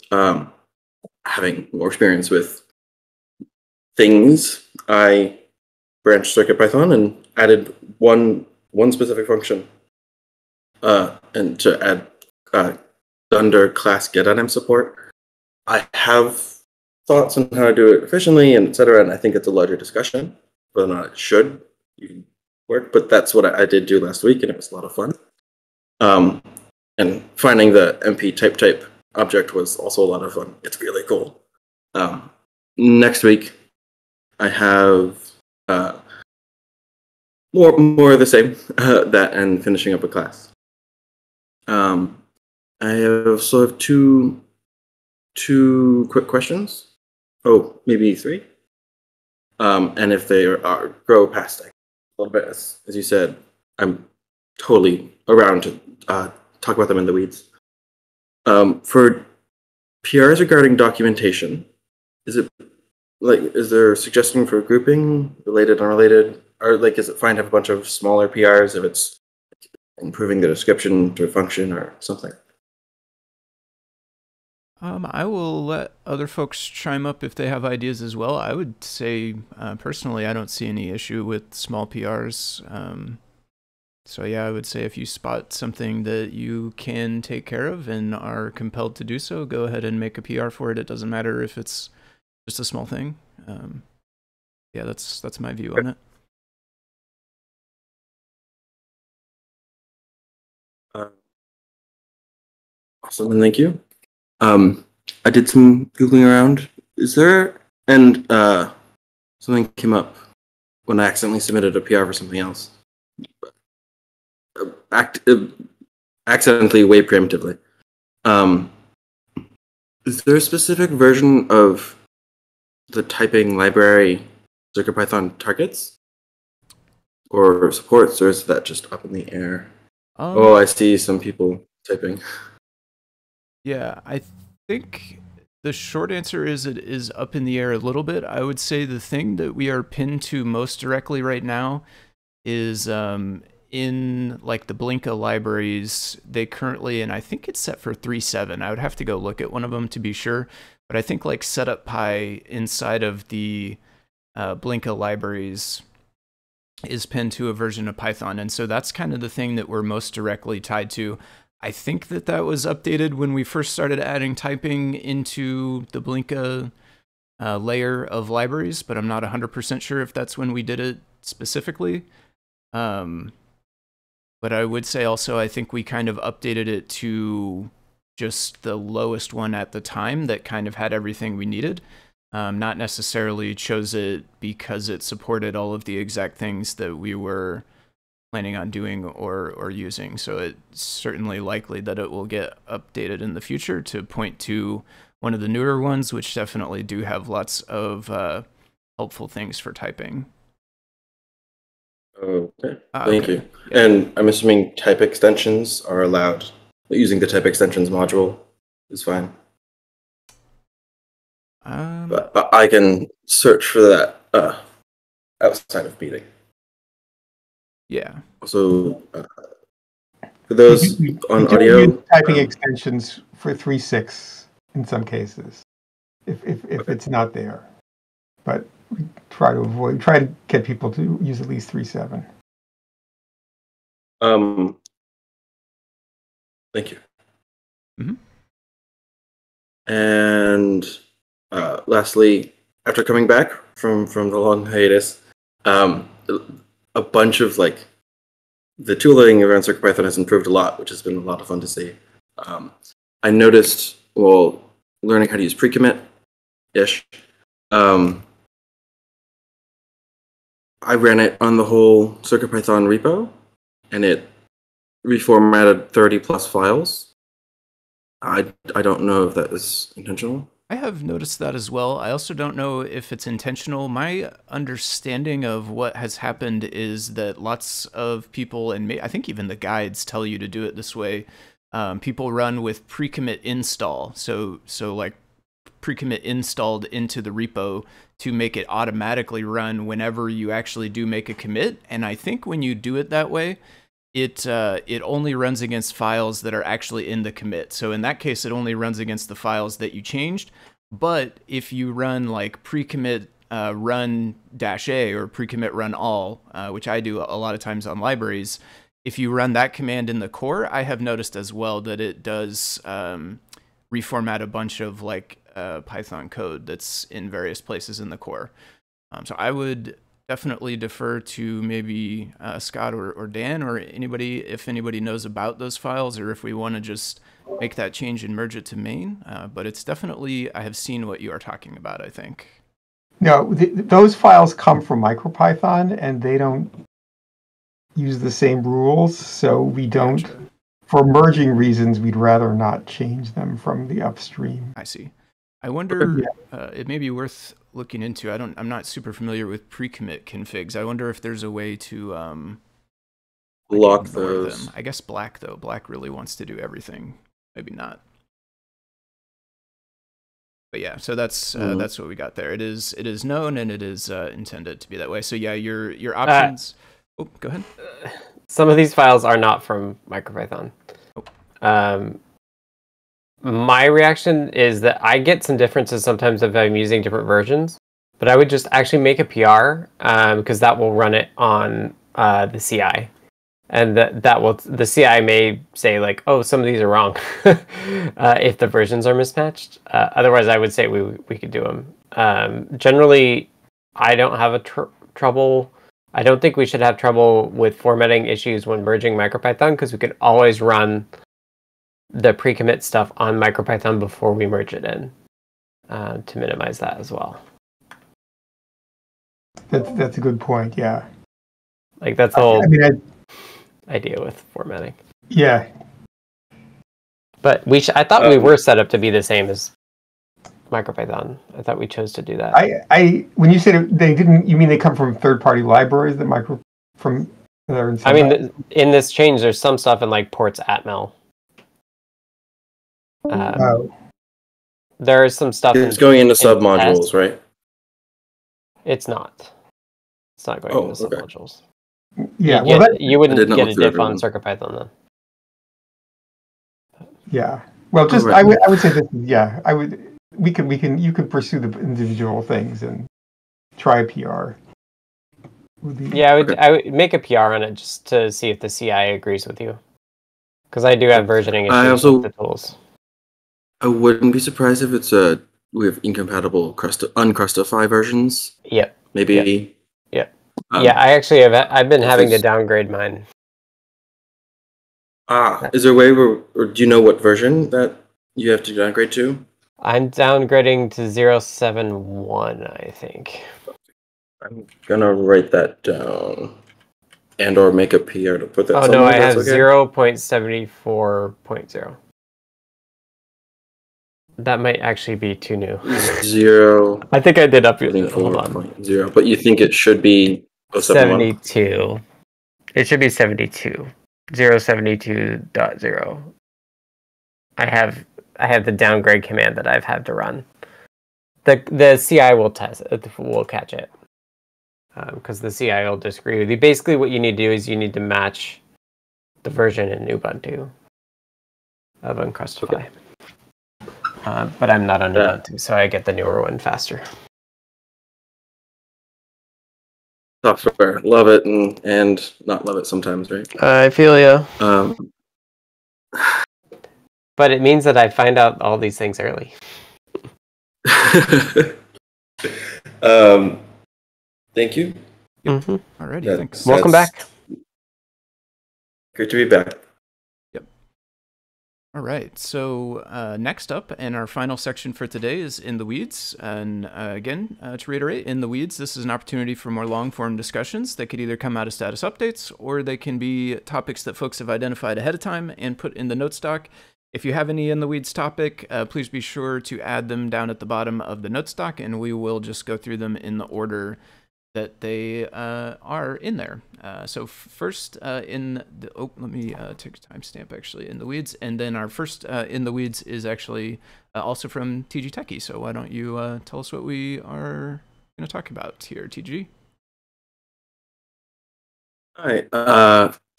having more experience with things, I branched CircuitPython and added one specific function, and to add under class get_item support. I have thoughts on how to do it efficiently and etc. And I think it's a larger discussion whether or not it should work. But that's what I did do last week, and it was a lot of fun. And finding the MP type object was also a lot of fun. It's really cool. Next week, I have more of the same, that and finishing up a class. I also have two quick questions. Oh, maybe three. And if they are grow past a little bit, as you said, I'm totally around to talk about them in the weeds. For PRs regarding documentation, is there a suggestion for grouping, related, unrelated? Or is it fine to have a bunch of smaller PRs if it's improving the description to a function or something? I will let other folks chime up if they have ideas as well. I would say, personally, I don't see any issue with small PRs. So yeah, I would say if you spot something that you can take care of and are compelled to do so, go ahead and make a PR for it. It doesn't matter if it's just a small thing. Yeah, that's my view on it. Awesome, and thank you. I did some Googling around. Something came up when I accidentally submitted a PR for something else. Accidentally, way preemptively. Is there a specific version of the typing library CircuitPython targets or supports, or is that just up in the air? Oh, I see some people typing. Yeah, I think the short answer is it is up in the air a little bit. I would say the thing that we are pinned to most directly right now is in the Blinka libraries. They currently, and I think it's set for 3.7. I would have to go look at one of them to be sure. But I think setup pi inside of the Blinka libraries is pinned to a version of Python. And so that's kind of the thing that we're most directly tied to. I think that was updated when we first started adding typing into the Blinka layer of libraries, but I'm not 100% sure if that's when we did it specifically. But I would say also, I think we kind of updated it to just the lowest one at the time that kind of had everything we needed. Not necessarily chose it because it supported all of the exact things that we were planning on doing or using. So it's certainly likely that it will get updated in the future to point to one of the newer ones, which definitely do have lots of helpful things for typing. Okay, thank you. Yeah. And I'm assuming type extensions are allowed. Using the type extensions module is fine. But I can search for that outside of meeting. Yeah. So for those on audio, typing extensions for 3.6 in some cases, if it's not there, but we try to get people to use at least 3.7. Thank you. Mm-hmm. And lastly, after coming back from the long hiatus, a bunch of like the tooling around CircuitPython has improved a lot, which has been a lot of fun to see. I noticed while learning how to use pre-commit-ish, I ran it on the whole CircuitPython repo, and it reformatted 30+ files. I don't know if that was intentional. I have noticed that as well. I also don't know if it's intentional. My understanding of what has happened is that lots of people, and I think even the guides tell you to do it this way, people run with pre-commit install. So like pre-commit installed into the repo to make it automatically run whenever you actually do make a commit. And I think when you do it that way, it only runs against files that are actually in the commit. So in that case, it only runs against the files that you changed. But if you run like pre-commit run -a or pre-commit run all, which I do a lot of times on libraries, if you run that command in the core, I have noticed as well that it does reformat a bunch of like Python code that's in various places in the core. So I would definitely defer to maybe Scott or Dan or anybody, if anybody knows about those files, or if we want to just make that change and merge it to main. But it's definitely, I have seen what you are talking about, I think. No, those files come from MicroPython, and they don't use the same rules. So we don't, gotcha. For merging reasons, we'd rather not change them from the upstream. I see. I wonder, yeah. It may be worth looking into. I'm not super familiar with pre-commit configs. I wonder if there's a way to block those. I guess Black though. Black really wants to do everything. Maybe not. But yeah, so that's what we got there. It is known and it is intended to be that way. So yeah, your options. Oh, go ahead. Some of these files are not from MicroPython. Oh. My reaction is that I get some differences sometimes if I'm using different versions, but I would just actually make a PR because that will run it on the CI, and the CI may say like, oh, some of these are wrong if the versions are mismatched. Otherwise, I would say we could do them. Generally, I don't have a trouble. I don't think we should have trouble with formatting issues when merging MicroPython because we could always run the pre-commit stuff on MicroPython before we merge it in to minimize that as well. That's a good point, yeah. Like that's the whole idea with formatting. Yeah. But I thought we were set up to be the same as MicroPython. I thought we chose to do that. When you said they didn't, you mean they come from third-party libraries that in this change, there's some stuff in like ports @mel. There is some stuff. It's going into submodules, right? It's not. It's not going into submodules. Yeah, you wouldn't get a diff on CircuitPython then. Yeah. Well, just I would say this. Yeah, I would. You could pursue the individual things and try a PR. Yeah, I would make a PR on it just to see if the CI agrees with you, because I do have versioning issues with the tools. I wouldn't be surprised if we have incompatible uncrustify versions. Yep. Maybe. Yep. Yeah. I actually have. I've been having to downgrade mine. Is there a way where, or do you know what version that you have to downgrade to? I'm downgrading to 0.7.1, I think. I'm gonna write that down, and/or make a PR to put that. Oh no, I have 0.74.0. That might actually be too new. 0. I think I did up your hold on. 0, but you think it should be 72. It should be 72. 0.72.0. I have the downgrade command that I've had to run. The CI will test it, will catch it, because the CI will disagree with you. Basically, what you need to do is you need to match the version in Ubuntu of Uncrustify. Okay. But I'm not on Ubuntu, so I get the newer one faster. Software, love it and not love it sometimes, right? I feel you. But it means that I find out all these things early. Thank you. Mm-hmm. Alrighty, thanks. Welcome back. Great to be back. Yep. All right. So next up and our final section for today is In the Weeds. And again, to reiterate, In the Weeds, this is an opportunity for more long-form discussions that could either come out of status updates or they can be topics that folks have identified ahead of time and put in the notes doc. If you have any In the Weeds topic, please be sure to add them down at the bottom of the notes doc, and we will just go through them in the order that they are in there. So first in the, oh, let me take a timestamp actually, In the Weeds, and then our first In the Weeds is actually also from TG Techie. So why don't you tell us what we are going to talk about here, TG? All right.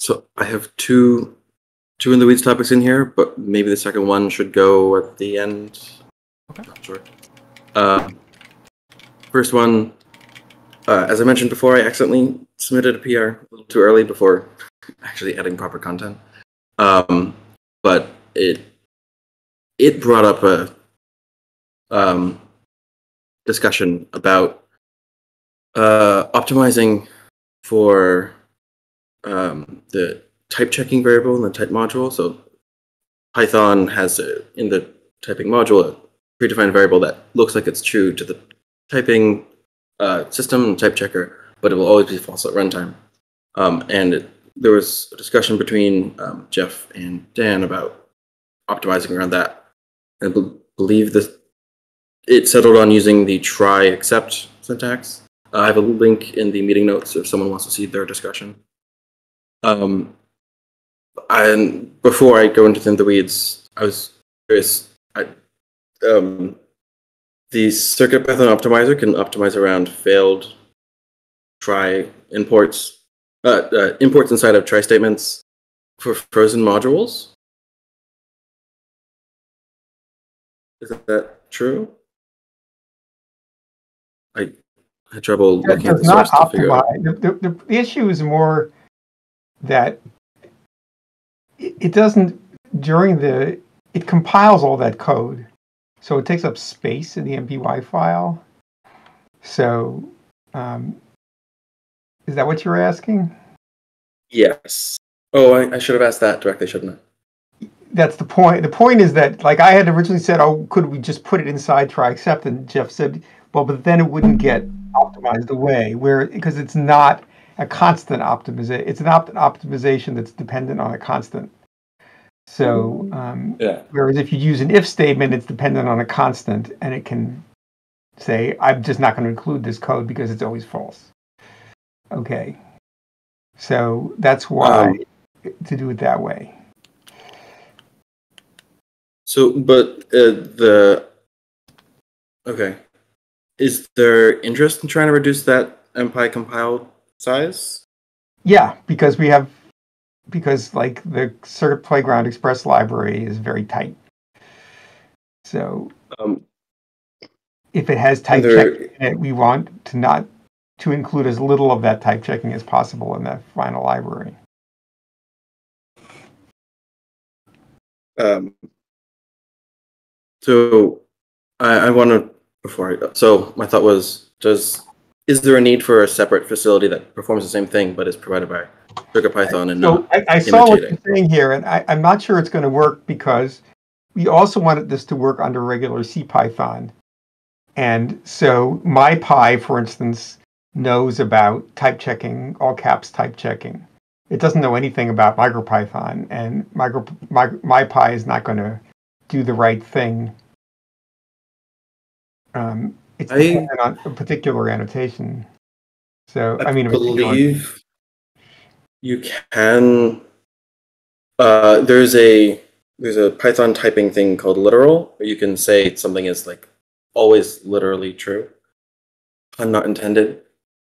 So I have two In the Weeds topics in here, but maybe the second one should go at the end. Okay. Not sure. First one, as I mentioned before, I accidentally submitted a PR a little too early before actually adding proper content. But it brought up a discussion about optimizing for the type checking variable in the type module. So Python has, in the typing module, a predefined variable that looks like it's true to the typing system and type checker, but it will always be false at runtime. And there was a discussion between Jeff and Dan about optimizing around that. I believe that it settled on using the try except syntax. I have a link in the meeting notes if someone wants to see their discussion. And before I go into the weeds, I was curious. The CircuitPython optimizer can optimize around failed try imports, imports inside of try statements for frozen modules. Is that true? I had trouble looking at the source to figure out. The issue is more that it doesn't, it compiles all that code. So it takes up space in the MPY file. So is that what you were asking? Yes. Oh, I should have asked that directly, shouldn't I? That's the point. The point is that, like, I had originally said, oh, could we just put it inside try except? And Jeff said, well, but then it wouldn't get optimized away, because it's not a constant optimization. It's an optimization that's dependent on a constant. So, yeah. Whereas if you use an if statement, it's dependent on a constant, and it can say, I'm just not going to include this code because it's always false. Okay. So that's why to do it that way. So, but okay. Is there interest in trying to reduce that MPy compiled size? Yeah, because we have... because like the Circuit Playground Express library is very tight. So if it has type checking in it, we want to not to include as little of that type checking as possible in that final library. So I want to, so my thought was, is there a need for a separate facility that performs the same thing but is provided by CircuitPython and not imitating? I saw what you're saying here, and I'm not sure it's going to work because we also wanted this to work under regular CPython. And so MyPy, for instance, knows about type checking, all caps type checking. It doesn't know anything about MicroPython, and MyPy is not going to do the right thing. It's dependent on a particular annotation. So, I mean, believe you can. There's a Python typing thing called literal, where you can say something is like always literally true, pun not intended.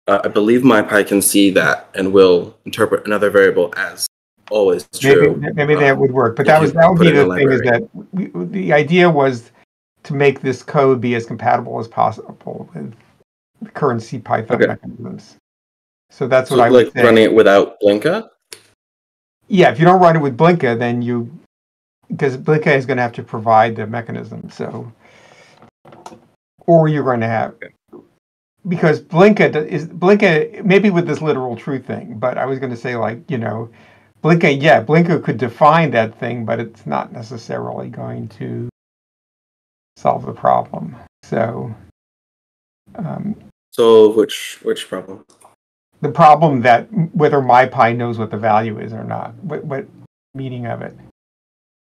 I believe MyPy can see that and will interpret another variable as always true. Maybe that would work, but that would be the thing. Is that the idea was to make this code be as compatible as possible with the current CPython mechanisms. So that's what I would say. Like running it without Blinka? Yeah, if you don't run it with Blinka, then you because Blinka is going to have to provide the mechanism. So, or you're going to have, because Blinka maybe with this literal true thing, but I was going to say, like, you know, Blinka, yeah, Blinka could define that thing, but it's not necessarily going to solve the problem. So, so which problem? The problem that whether MyPy knows what the value is or not, what meaning of it.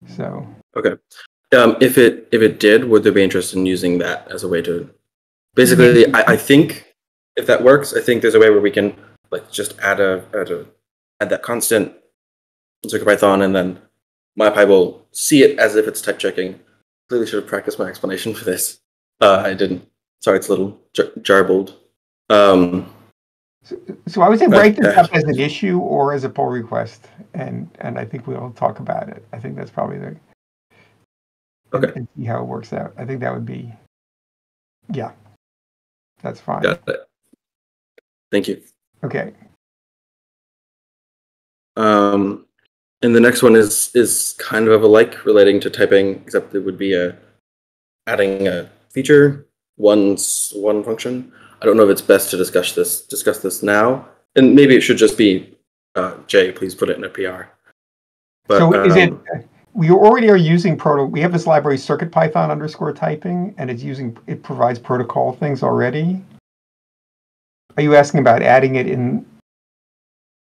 So okay, if it did, would they be interested in using that as a way to basically? Mm-hmm. I think if that works, I think there's a way where we can like just add that constant in CircuitPython, and then MyPy will see it as if it's type checking. Clearly, should have practiced my explanation for this. I didn't. Sorry, it's a little jarbled. So I would say break this up as an issue or as a pull request, and I think we'll talk about it. I think that's probably the okay. And see how it works out. I think that would be, yeah, that's fine. Got it. Thank you. Okay. And the next one is kind of a like relating to typing, except it would be adding a feature, one function. I don't know if it's best to discuss this now, and maybe it should just be Jay. Please put it in a PR. But, so is it? We already are using protocol. We have this library CircuitPython _typing, and it provides protocol things already. Are you asking about adding it in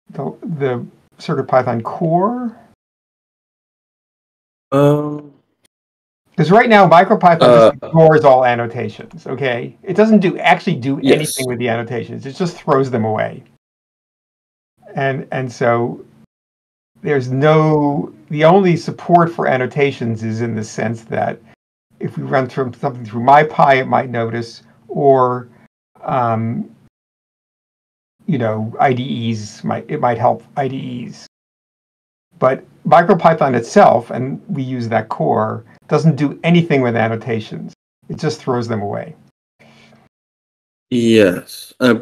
the CircuitPython core? Because right now, MicroPython ignores all annotations. Okay, it doesn't actually do yes. anything with the annotations. It just throws them away. And so there's the only support for annotations is in the sense that if we run through something through MyPy, it might notice, or you know, IDEs might help IDEs. But MicroPython itself, and we use that core, doesn't do anything with annotations. It just throws them away. Yes. I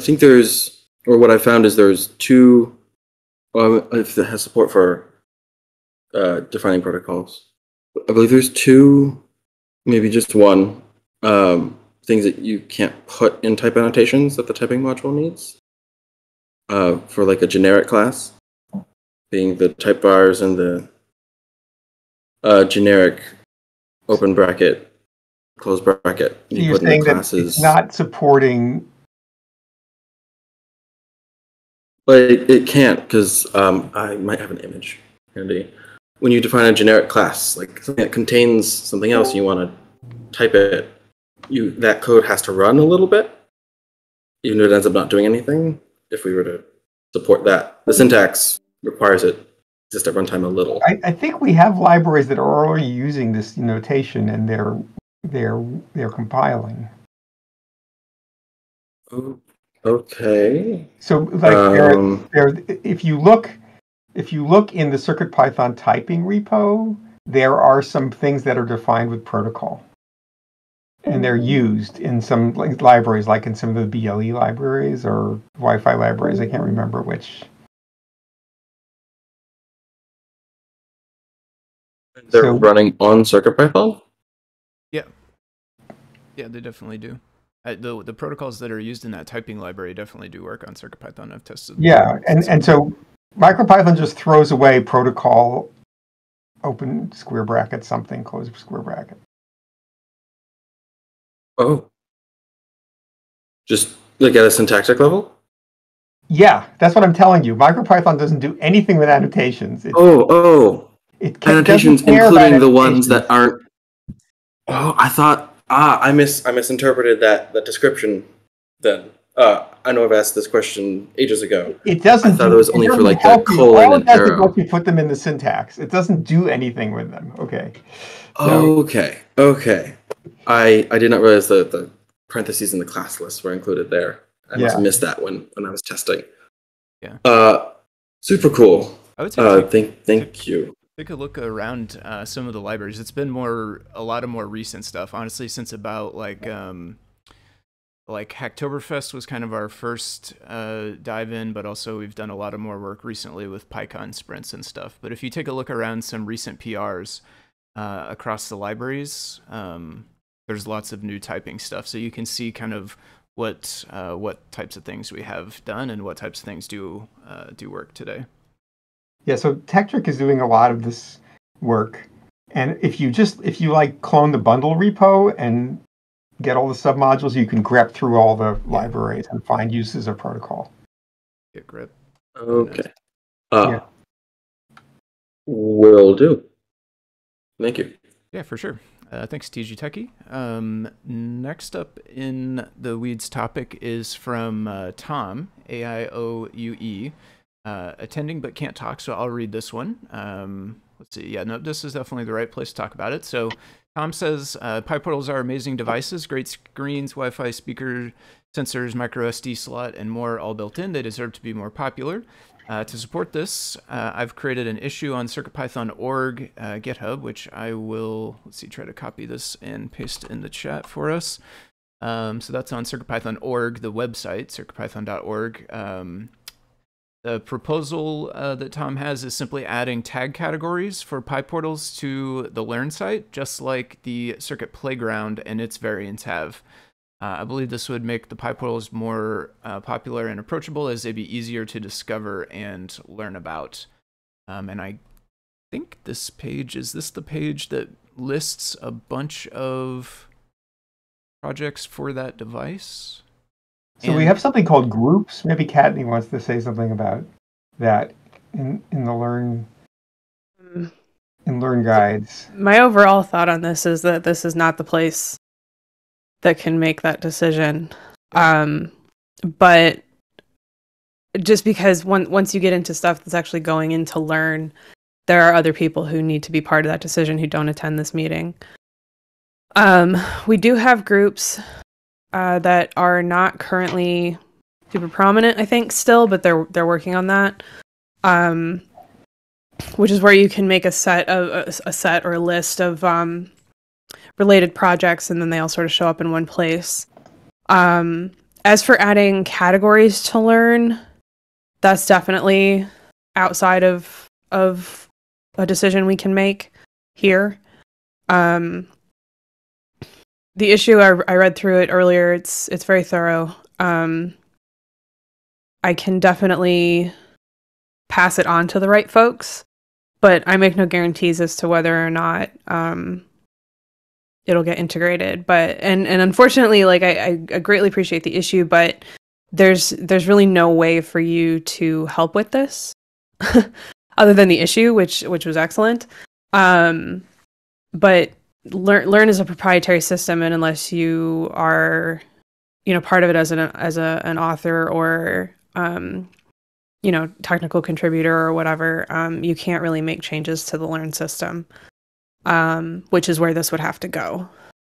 think there's, or what I found is there's two, if it has support for defining protocols. I believe there's two, maybe just one, things that you can't put in type annotations that the typing module needs. For like a generic class, being the type bars and the generic open bracket, close bracket. So you're saying that it's not supporting? But it can't, because I might have an image handy. When you define a generic class, like something that contains something else, and you want to type it. That code has to run a little bit, even though it ends up not doing anything. If we were to support that, the syntax requires it just at runtime a little. I think we have libraries that are already using this notation, and they're compiling. Okay. So, like, if you look in the CircuitPython typing repo, there are some things that are defined with protocol, and they're used in some libraries, like in some of the BLE libraries or Wi-Fi libraries. I can't remember which. They're running on CircuitPython? Yeah. Yeah, they definitely do. The protocols that are used in that typing library definitely do work on CircuitPython. I've tested them. Yeah, and so MicroPython just throws away protocol, open square bracket, something, close square bracket. Oh, just like at a syntactic level? Yeah, that's what I'm telling you. MicroPython doesn't do anything with annotations. Annotations, including the ones that aren't. Oh, I thought I misinterpreted that description. Then I know I've asked this question ages ago. It doesn't. I thought it was only for like the colon and arrow. Help you put them in the syntax. It doesn't do anything with them. Okay. So, okay. I did not realize that the parentheses in the class list were included there. I must have missed that when I was testing. Yeah. Super cool. I would say thank you. Take a look around some of the libraries. It's been a lot of more recent stuff, honestly, since about like like Hacktoberfest was kind of our first dive in, but also we've done a lot of more work recently with PyCon sprints and stuff. But if you take a look around some recent PRs across the libraries, there's lots of new typing stuff. So you can see kind of what types of things we have done and what types of things do do work today. Yeah, so TechTrick is doing a lot of this work. And if you like clone the bundle repo and get all the submodules, you can grep through all the libraries and find uses of protocol. Get grep. Okay. Yeah. Will do. Thank you. Yeah, for sure. Thanks, TG Techie. Next up in the weeds topic is from Tom, AIOUE, attending but can't talk, so I'll read this one. Let's see. Yeah, no, this is definitely the right place to talk about it. So Tom says, Pi portals are amazing devices, great screens, Wi-Fi, speaker, sensors, micro SD slot, and more all built in. They deserve to be more popular. To support this, I've created an issue on CircuitPython.org GitHub, which I will, let's see, try to copy this and paste in the chat for us. So that's on CircuitPython.org, the website, CircuitPython.org. The proposal that Tom has is simply adding tag categories for Pi portals to the Learn site, just like the Circuit Playground and its variants have. I believe this would make the Pi portals more popular and approachable, as they'd be easier to discover and learn about. And I think this page, is this the page that lists a bunch of projects for that device? So we have something called groups. Maybe Kattni wants to say something about that in the learn guides. My overall thought on this is that this is not the place that can make that decision. But just because once you get into stuff that's actually going into Learn, there are other people who need to be part of that decision who don't attend this meeting. We do have groups that are not currently super prominent, I think, still, but they're working on that, which is where you can make a set or a list of related projects, and then they all sort of show up in one place. As for adding categories to Learn, that's definitely outside of a decision we can make here. The issue, I read through it earlier, it's very thorough. I can definitely pass it on to the right folks, but I make no guarantees as to whether or not it'll get integrated. But and unfortunately, like I greatly appreciate the issue, but there's really no way for you to help with this other than the issue, which was excellent. But Learn is a proprietary system, and unless you are, part of it as an author or technical contributor or whatever, you can't really make changes to the Learn system, which is where this would have to go.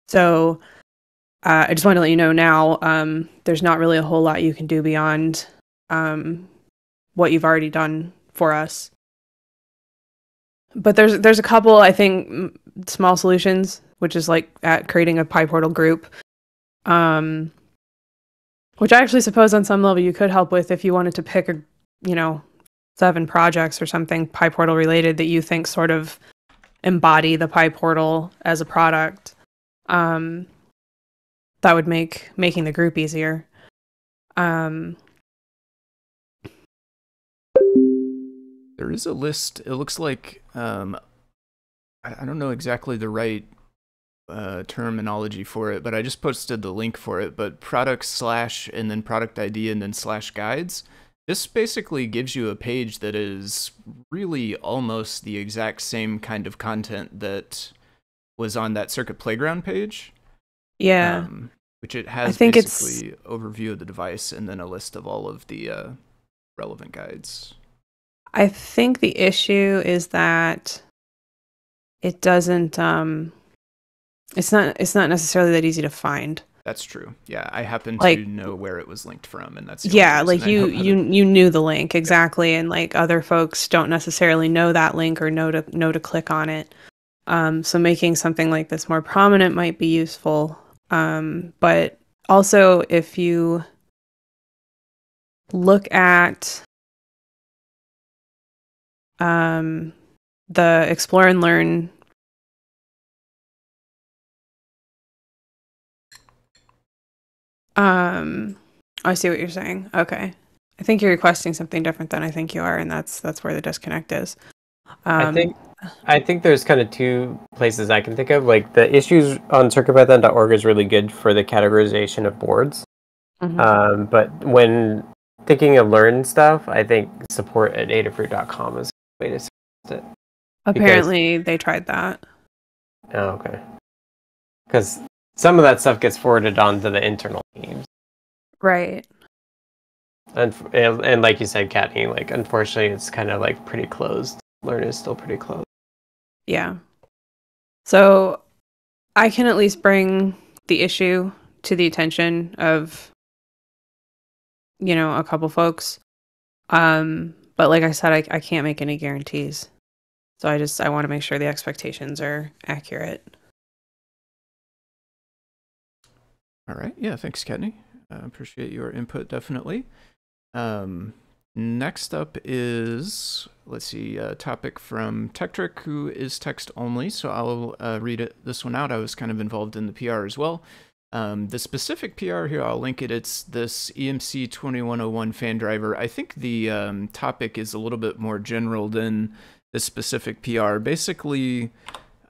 So I just want to let you know now, there's not really a whole lot you can do beyond what you've already done for us. But there's a couple, I think, small solutions, which is like at creating a Pi portal group, which I actually suppose on some level you could help with if you wanted to pick, 7 projects or something Pi portal related that you think sort of embody the Pi portal as a product. That would make making the group easier. There is a list. It looks like, I don't know exactly the right terminology for it, but I just posted the link for it, but product/ and then product ID and then /guides. This basically gives you a page that is really almost the exact same kind of content that was on that Circuit Playground page. Yeah. Which it has, I think, basically it's overview of the device and then a list of all of the relevant guides. I think the issue is that it doesn't, it's not necessarily that easy to find. That's true. Yeah. I happen to know where it was linked from, and that's the only reason. You knew the link exactly. Yeah. And other folks don't necessarily know that link or know to click on it. So making something like this more prominent might be useful. But Also, if you look at the Explore and Learn I see what you're saying. Okay. I think you're requesting something different than I think you are, and that's where the disconnect is. I think there's kind of two places I can think of. Like, the issues on CircuitPython.org is really good for the categorization of boards. Mm-hmm. But when thinking of learn stuff, I think support at adafruit.com is a way to support it. Apparently, they tried that. Oh, okay. Because some of that stuff gets forwarded onto the internal teams. Right. And like you said, Kattni, like, unfortunately, it's kind of like pretty closed. Learn is still pretty close. Yeah. So I can at least bring the issue to the attention of, you know, a couple folks. But like I said, I can't make any guarantees. So I want to make sure the expectations are accurate. All right. Yeah. Thanks, Kattni. I appreciate your input, definitely. Next up is, let's see, a topic from TechTrick, who is text only, so I'll read this one out. I was kind of involved in the PR as well. The specific PR here, I'll link it. It's this EMC 2101 fan driver. I think the topic is a little bit more general than the specific PR. Basically,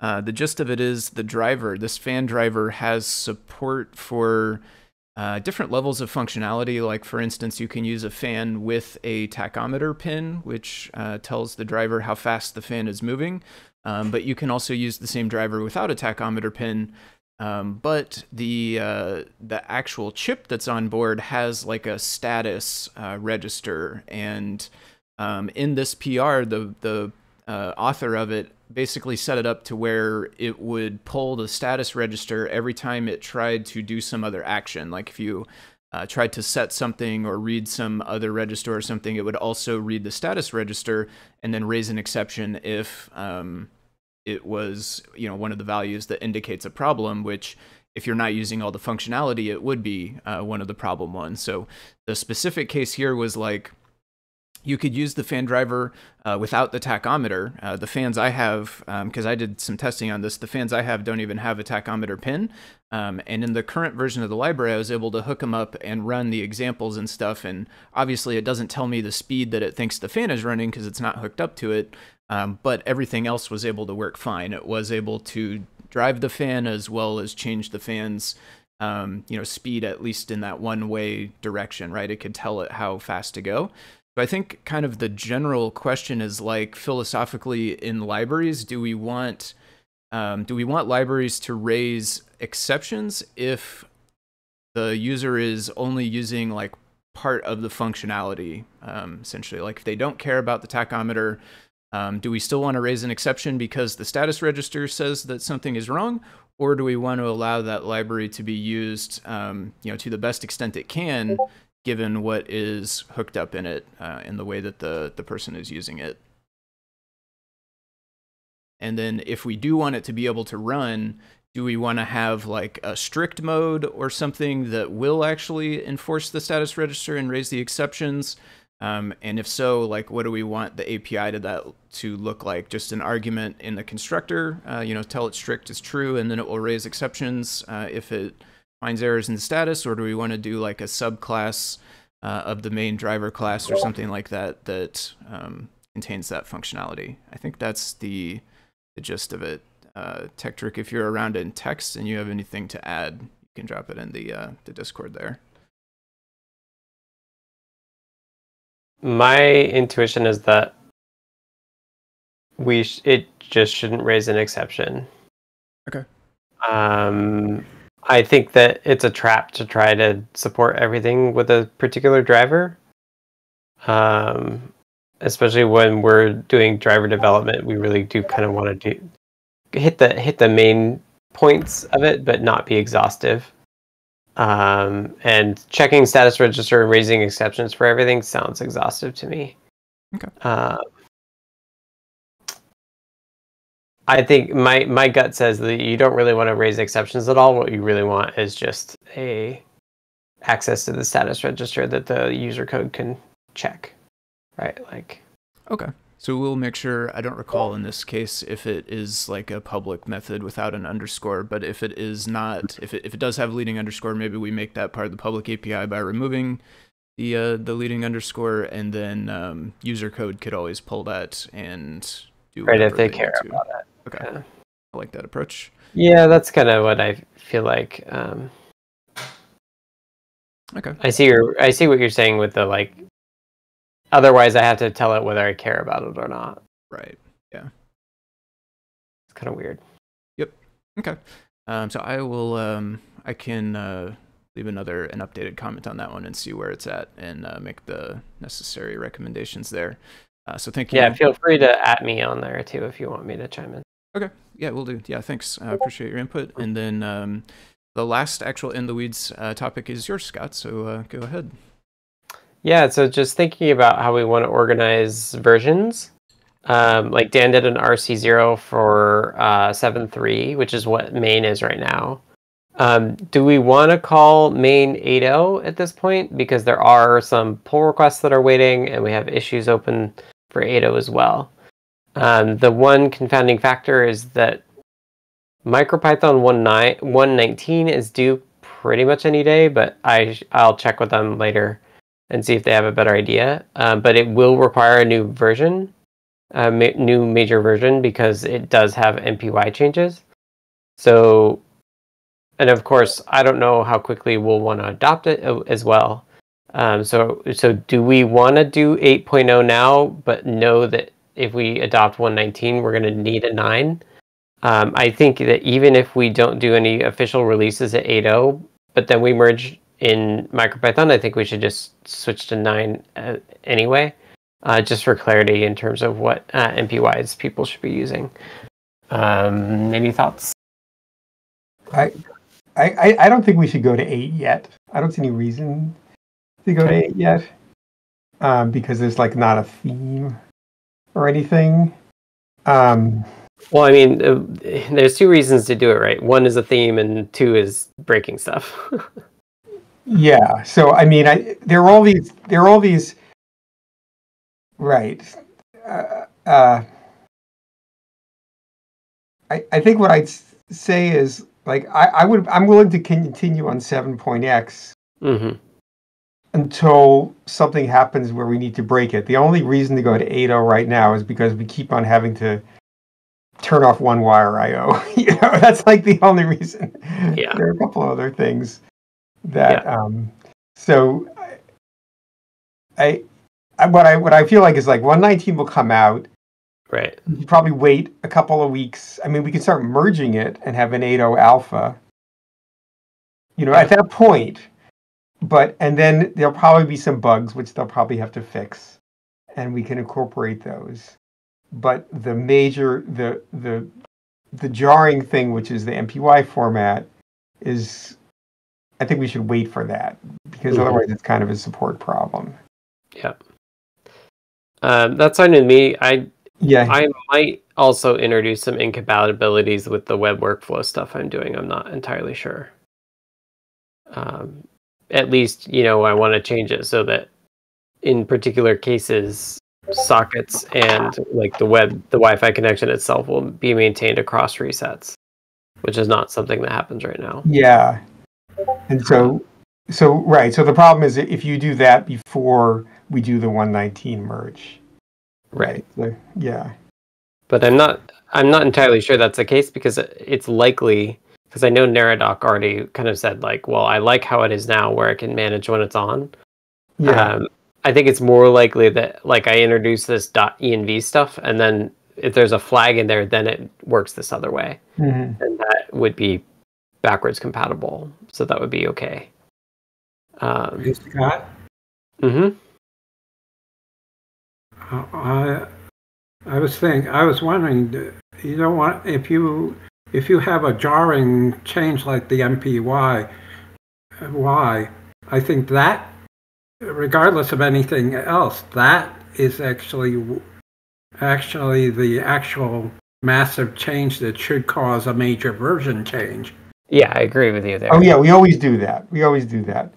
the gist of it is the driver. This fan driver has support for different levels of functionality. Like, for instance, you can use a fan with a tachometer pin, which tells the driver how fast the fan is moving. But you can also use the same driver without a tachometer pin. But the actual chip that's on board has like a status register. And in this PR, the author of it basically set it up to where it would pull the status register every time it tried to do some other action. Like, if you tried to set something or read some other register or something, it would also read the status register and then raise an exception if it was, you know, one of the values that indicates a problem, which, if you're not using all the functionality, it would be one of the problem ones. So the specific case here was like, you could use the fan driver without the tachometer. The fans I have, because I did some testing on this, the fans I have don't even have a tachometer pin. And in the current version of the library, I was able to hook them up and run the examples and stuff. And obviously, it doesn't tell me the speed that it thinks the fan is running because it's not hooked up to it. But everything else was able to work fine. It was able to drive the fan as well as change the fan's you know, speed, at least in that one-way direction, right? It could tell it how fast to go. So I think kind of the general question is, like, philosophically in libraries, do we want libraries to raise exceptions if the user is only using like part of the functionality, essentially? Like, if they don't care about the tachometer, do we still want to raise an exception because the status register says that something is wrong? Or do we want to allow that library to be used, you know, to the best extent it can, given what is hooked up in it in the way that the person is using it? And then if we do want it to be able to run, do we want to have like a strict mode or something that will actually enforce the status register and raise the exceptions? And if so, like, what do we want the API to that to look like? Just an argument in the constructor, you know, tell it strict is true, and then it will raise exceptions if it finds errors in the status? Or do we want to do like a subclass of the main driver class or something like that that contains that functionality? I think that's the gist of it. TechTrick, if you're around in text and you have anything to add, you can drop it in the Discord there. My intuition is that it just shouldn't raise an exception. Okay. I think that it's a trap to try to support everything with a particular driver. Especially when we're doing driver development, we really do kind of want to hit the main points of it, but not be exhaustive. And checking status register and raising exceptions for everything sounds exhaustive to me. Okay. I think my gut says that you don't really want to raise exceptions at all. What you really want is just a access to the status register that the user code can check, right? Like, okay. So we'll make sure, I don't recall in this case if it is like a public method without an underscore, but if it is not, if it does have leading underscore, maybe we make that part of the public API by removing the leading underscore, and then user code could always pull that and do right if they care about it. Okay, yeah. I like that approach. Yeah, that's kind of what I feel like. Okay, I see what you're saying with the like. Otherwise, I have to tell it whether I care about it or not. Right. Yeah. It's kind of weird. Yep. Okay. So I will. I can leave an updated comment on that one and see where it's at, and make the necessary recommendations there. So thank you. Yeah. Feel free to at me on there too if you want me to chime in. Okay. Yeah, we'll do. Yeah. Thanks. I appreciate your input. And then the last actual in the weeds topic is yours, Scott. So go ahead. Yeah, so just thinking about how we want to organize versions. Like Dan did an RC0 for 7.3, which is what main is right now. Do we want to call main 8.0 at this point? Because there are some pull requests that are waiting, and we have issues open for 8.0 as well. The one confounding factor is that MicroPython 1.19 is due pretty much any day, but I'll check with them later and see if they have a better idea. But it will require a new version, new major version, because it does have MPY changes. So, and of course, I don't know how quickly we'll want to adopt it as well. So do we want to do 8.0 now, but know that if we adopt 1.19, we're going to need a 9? I think that even if we don't do any official releases at 8.0, but then we merge in MicroPython, I think we should just switch to 9 anyway, just for clarity in terms of what MPYs people should be using. Any thoughts? I don't think we should go to 8 yet. I don't see any reason to go to 8 yet, because there's like not a theme or anything. Well, I mean, there's two reasons to do it, right? One is a theme, and two is breaking stuff. Yeah. So I mean, there are all these. Right. I think what I'd say is like I'm willing to continue on 7.x until something happens where we need to break it. The only reason to go to 8.0 right now is because we keep on having to turn off one wire IO. You know, that's like the only reason. Yeah. There are a couple other things that so what I feel like is like 1.19 will come out, right? You probably wait a couple of weeks. I mean, we can start merging it and have an 8.0 alpha, you know, at that point. But and then there'll probably be some bugs which they'll probably have to fix, and we can incorporate those. But the major the jarring thing, which is the MPY format, is I think we should wait for that, because otherwise it's kind of a support problem. Yeah. That's fine with me. I might also introduce some incompatibilities with the web workflow stuff I'm doing. I'm not entirely sure. At least, you know, I want to change it so that in particular cases, sockets and like the Wi-Fi connection itself will be maintained across resets, which is not something that happens right now. Yeah. And so right. So the problem is if you do that before we do the 1.19 merge, right? So, yeah. But I'm not entirely sure that's the case, because it's likely, because I know Neradoc already kind of said like, well, I like how it is now, where I can manage when it's on. Yeah. I think it's more likely that like I introduce this .env stuff, and then if there's a flag in there, then it works this other way, and that would be backwards compatible, so that would be okay. Scott? I was wondering, you don't want, if you have a jarring change like the MPY, I think that, regardless of anything else, that is actually the actual massive change that should cause a major version change. Yeah, I agree with you there. Oh yeah, we always do that. Yeah.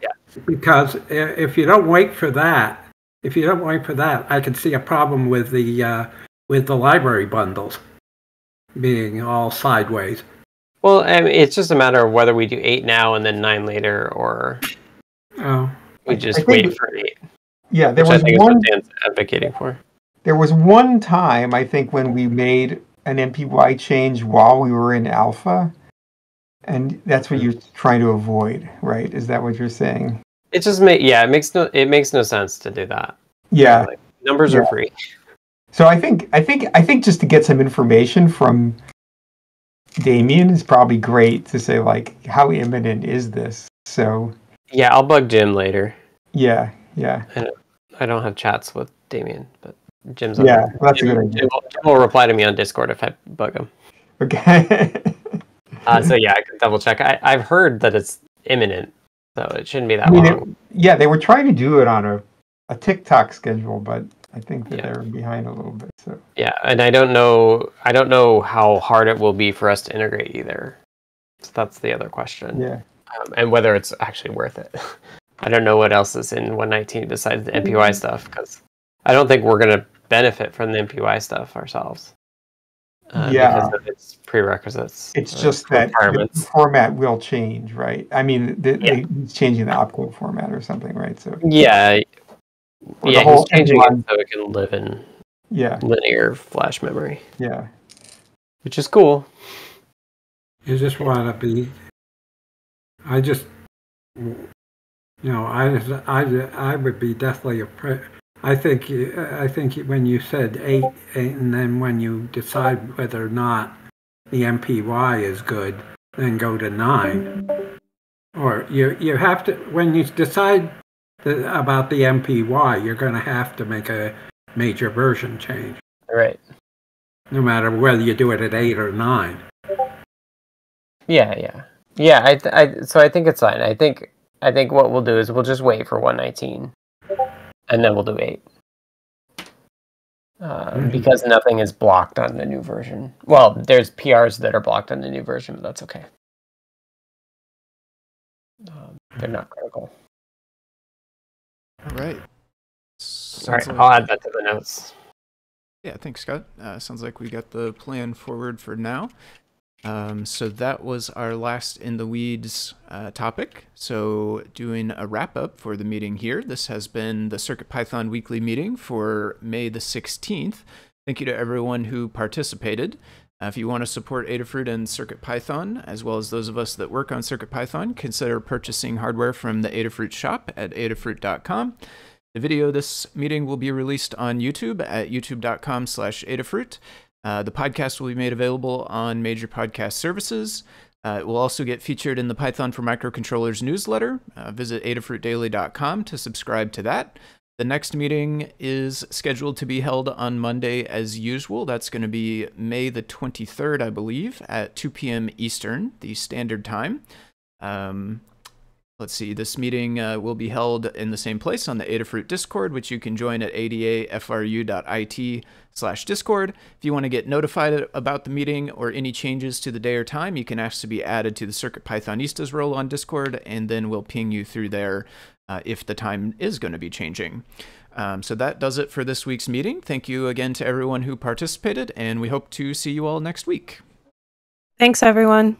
Because if you don't wait for that, I can see a problem with the library bundles being all sideways. Well, I mean, it's just a matter of whether we do 8 now and then 9 later, or we just wait for 8. Yeah, there was one Dan's advocating for. There was one time, I think, when we made an MPY change while we were in alpha, and that's what you're trying to avoid, right? Is that what you're saying? It just it makes no sense to do that. Yeah, like, numbers are free. So I think just to get some information from Damien is probably great to say, like, how imminent is this? So yeah, I'll bug Jim later. Yeah, yeah. I don't have chats with Damien, but Jim's on. Yeah, well, that's a good idea. Jim will reply to me on Discord if I bug him. Okay. So yeah, I can double check. I've heard that it's imminent, so it shouldn't be that long. Yeah, they were trying to do it on a TikTok schedule, but I think that they're behind a little bit. So yeah, and I don't know how hard it will be for us to integrate either. So that's the other question. Yeah, and whether it's actually worth it. I don't know what else is in 119 besides the MPY stuff, because I don't think we're going to benefit from the MPY stuff ourselves. Because of its prerequisites. It's just that the format will change, right? I mean, it's changing the opcode format or something, right? So he's changing it so it can live in linear flash memory. Yeah, which is cool. You just want to be. I would be deathly afraid. I think when you said 8, and then when you decide whether or not the MPY is good, then go to 9. Or you have to, when you decide about the MPY, you're going to have to make a major version change. Right. No matter whether you do it at 8 or 9. Yeah, yeah, yeah. So I think it's fine. I think what we'll do is we'll just wait for 119. And then we'll do 8. Because nothing is blocked on the new version. Well, there's PRs that are blocked on the new version, but that's okay. They're not critical. All right. Sounds all right, I'll add that to the notes. Yeah, thanks, Scott. Sounds like we got the plan forward for now. So that was our last in the weeds topic. So doing a wrap up for the meeting here. This has been the CircuitPython weekly meeting for May the 16th. Thank you to everyone who participated. If you want to support Adafruit and CircuitPython, as well as those of us that work on CircuitPython, consider purchasing hardware from the Adafruit shop at adafruit.com. The video of this meeting will be released on YouTube at youtube.com/Adafruit. The podcast will be made available on major podcast services. It will also get featured in the Python for Microcontrollers newsletter. Visit adafruitdaily.com to subscribe to that. The next meeting is scheduled to be held on Monday as usual. That's going to be May the 23rd, I believe, at 2 p.m. Eastern, the standard time. Let's see, this meeting will be held in the same place on the Adafruit Discord, which you can join at adafru.it/Discord. If you want to get notified about the meeting or any changes to the day or time, you can ask to be added to the CircuitPythonistas role on Discord, and then we'll ping you through there if the time is going to be changing. So that does it for this week's meeting. Thank you again to everyone who participated, and we hope to see you all next week. Thanks, everyone.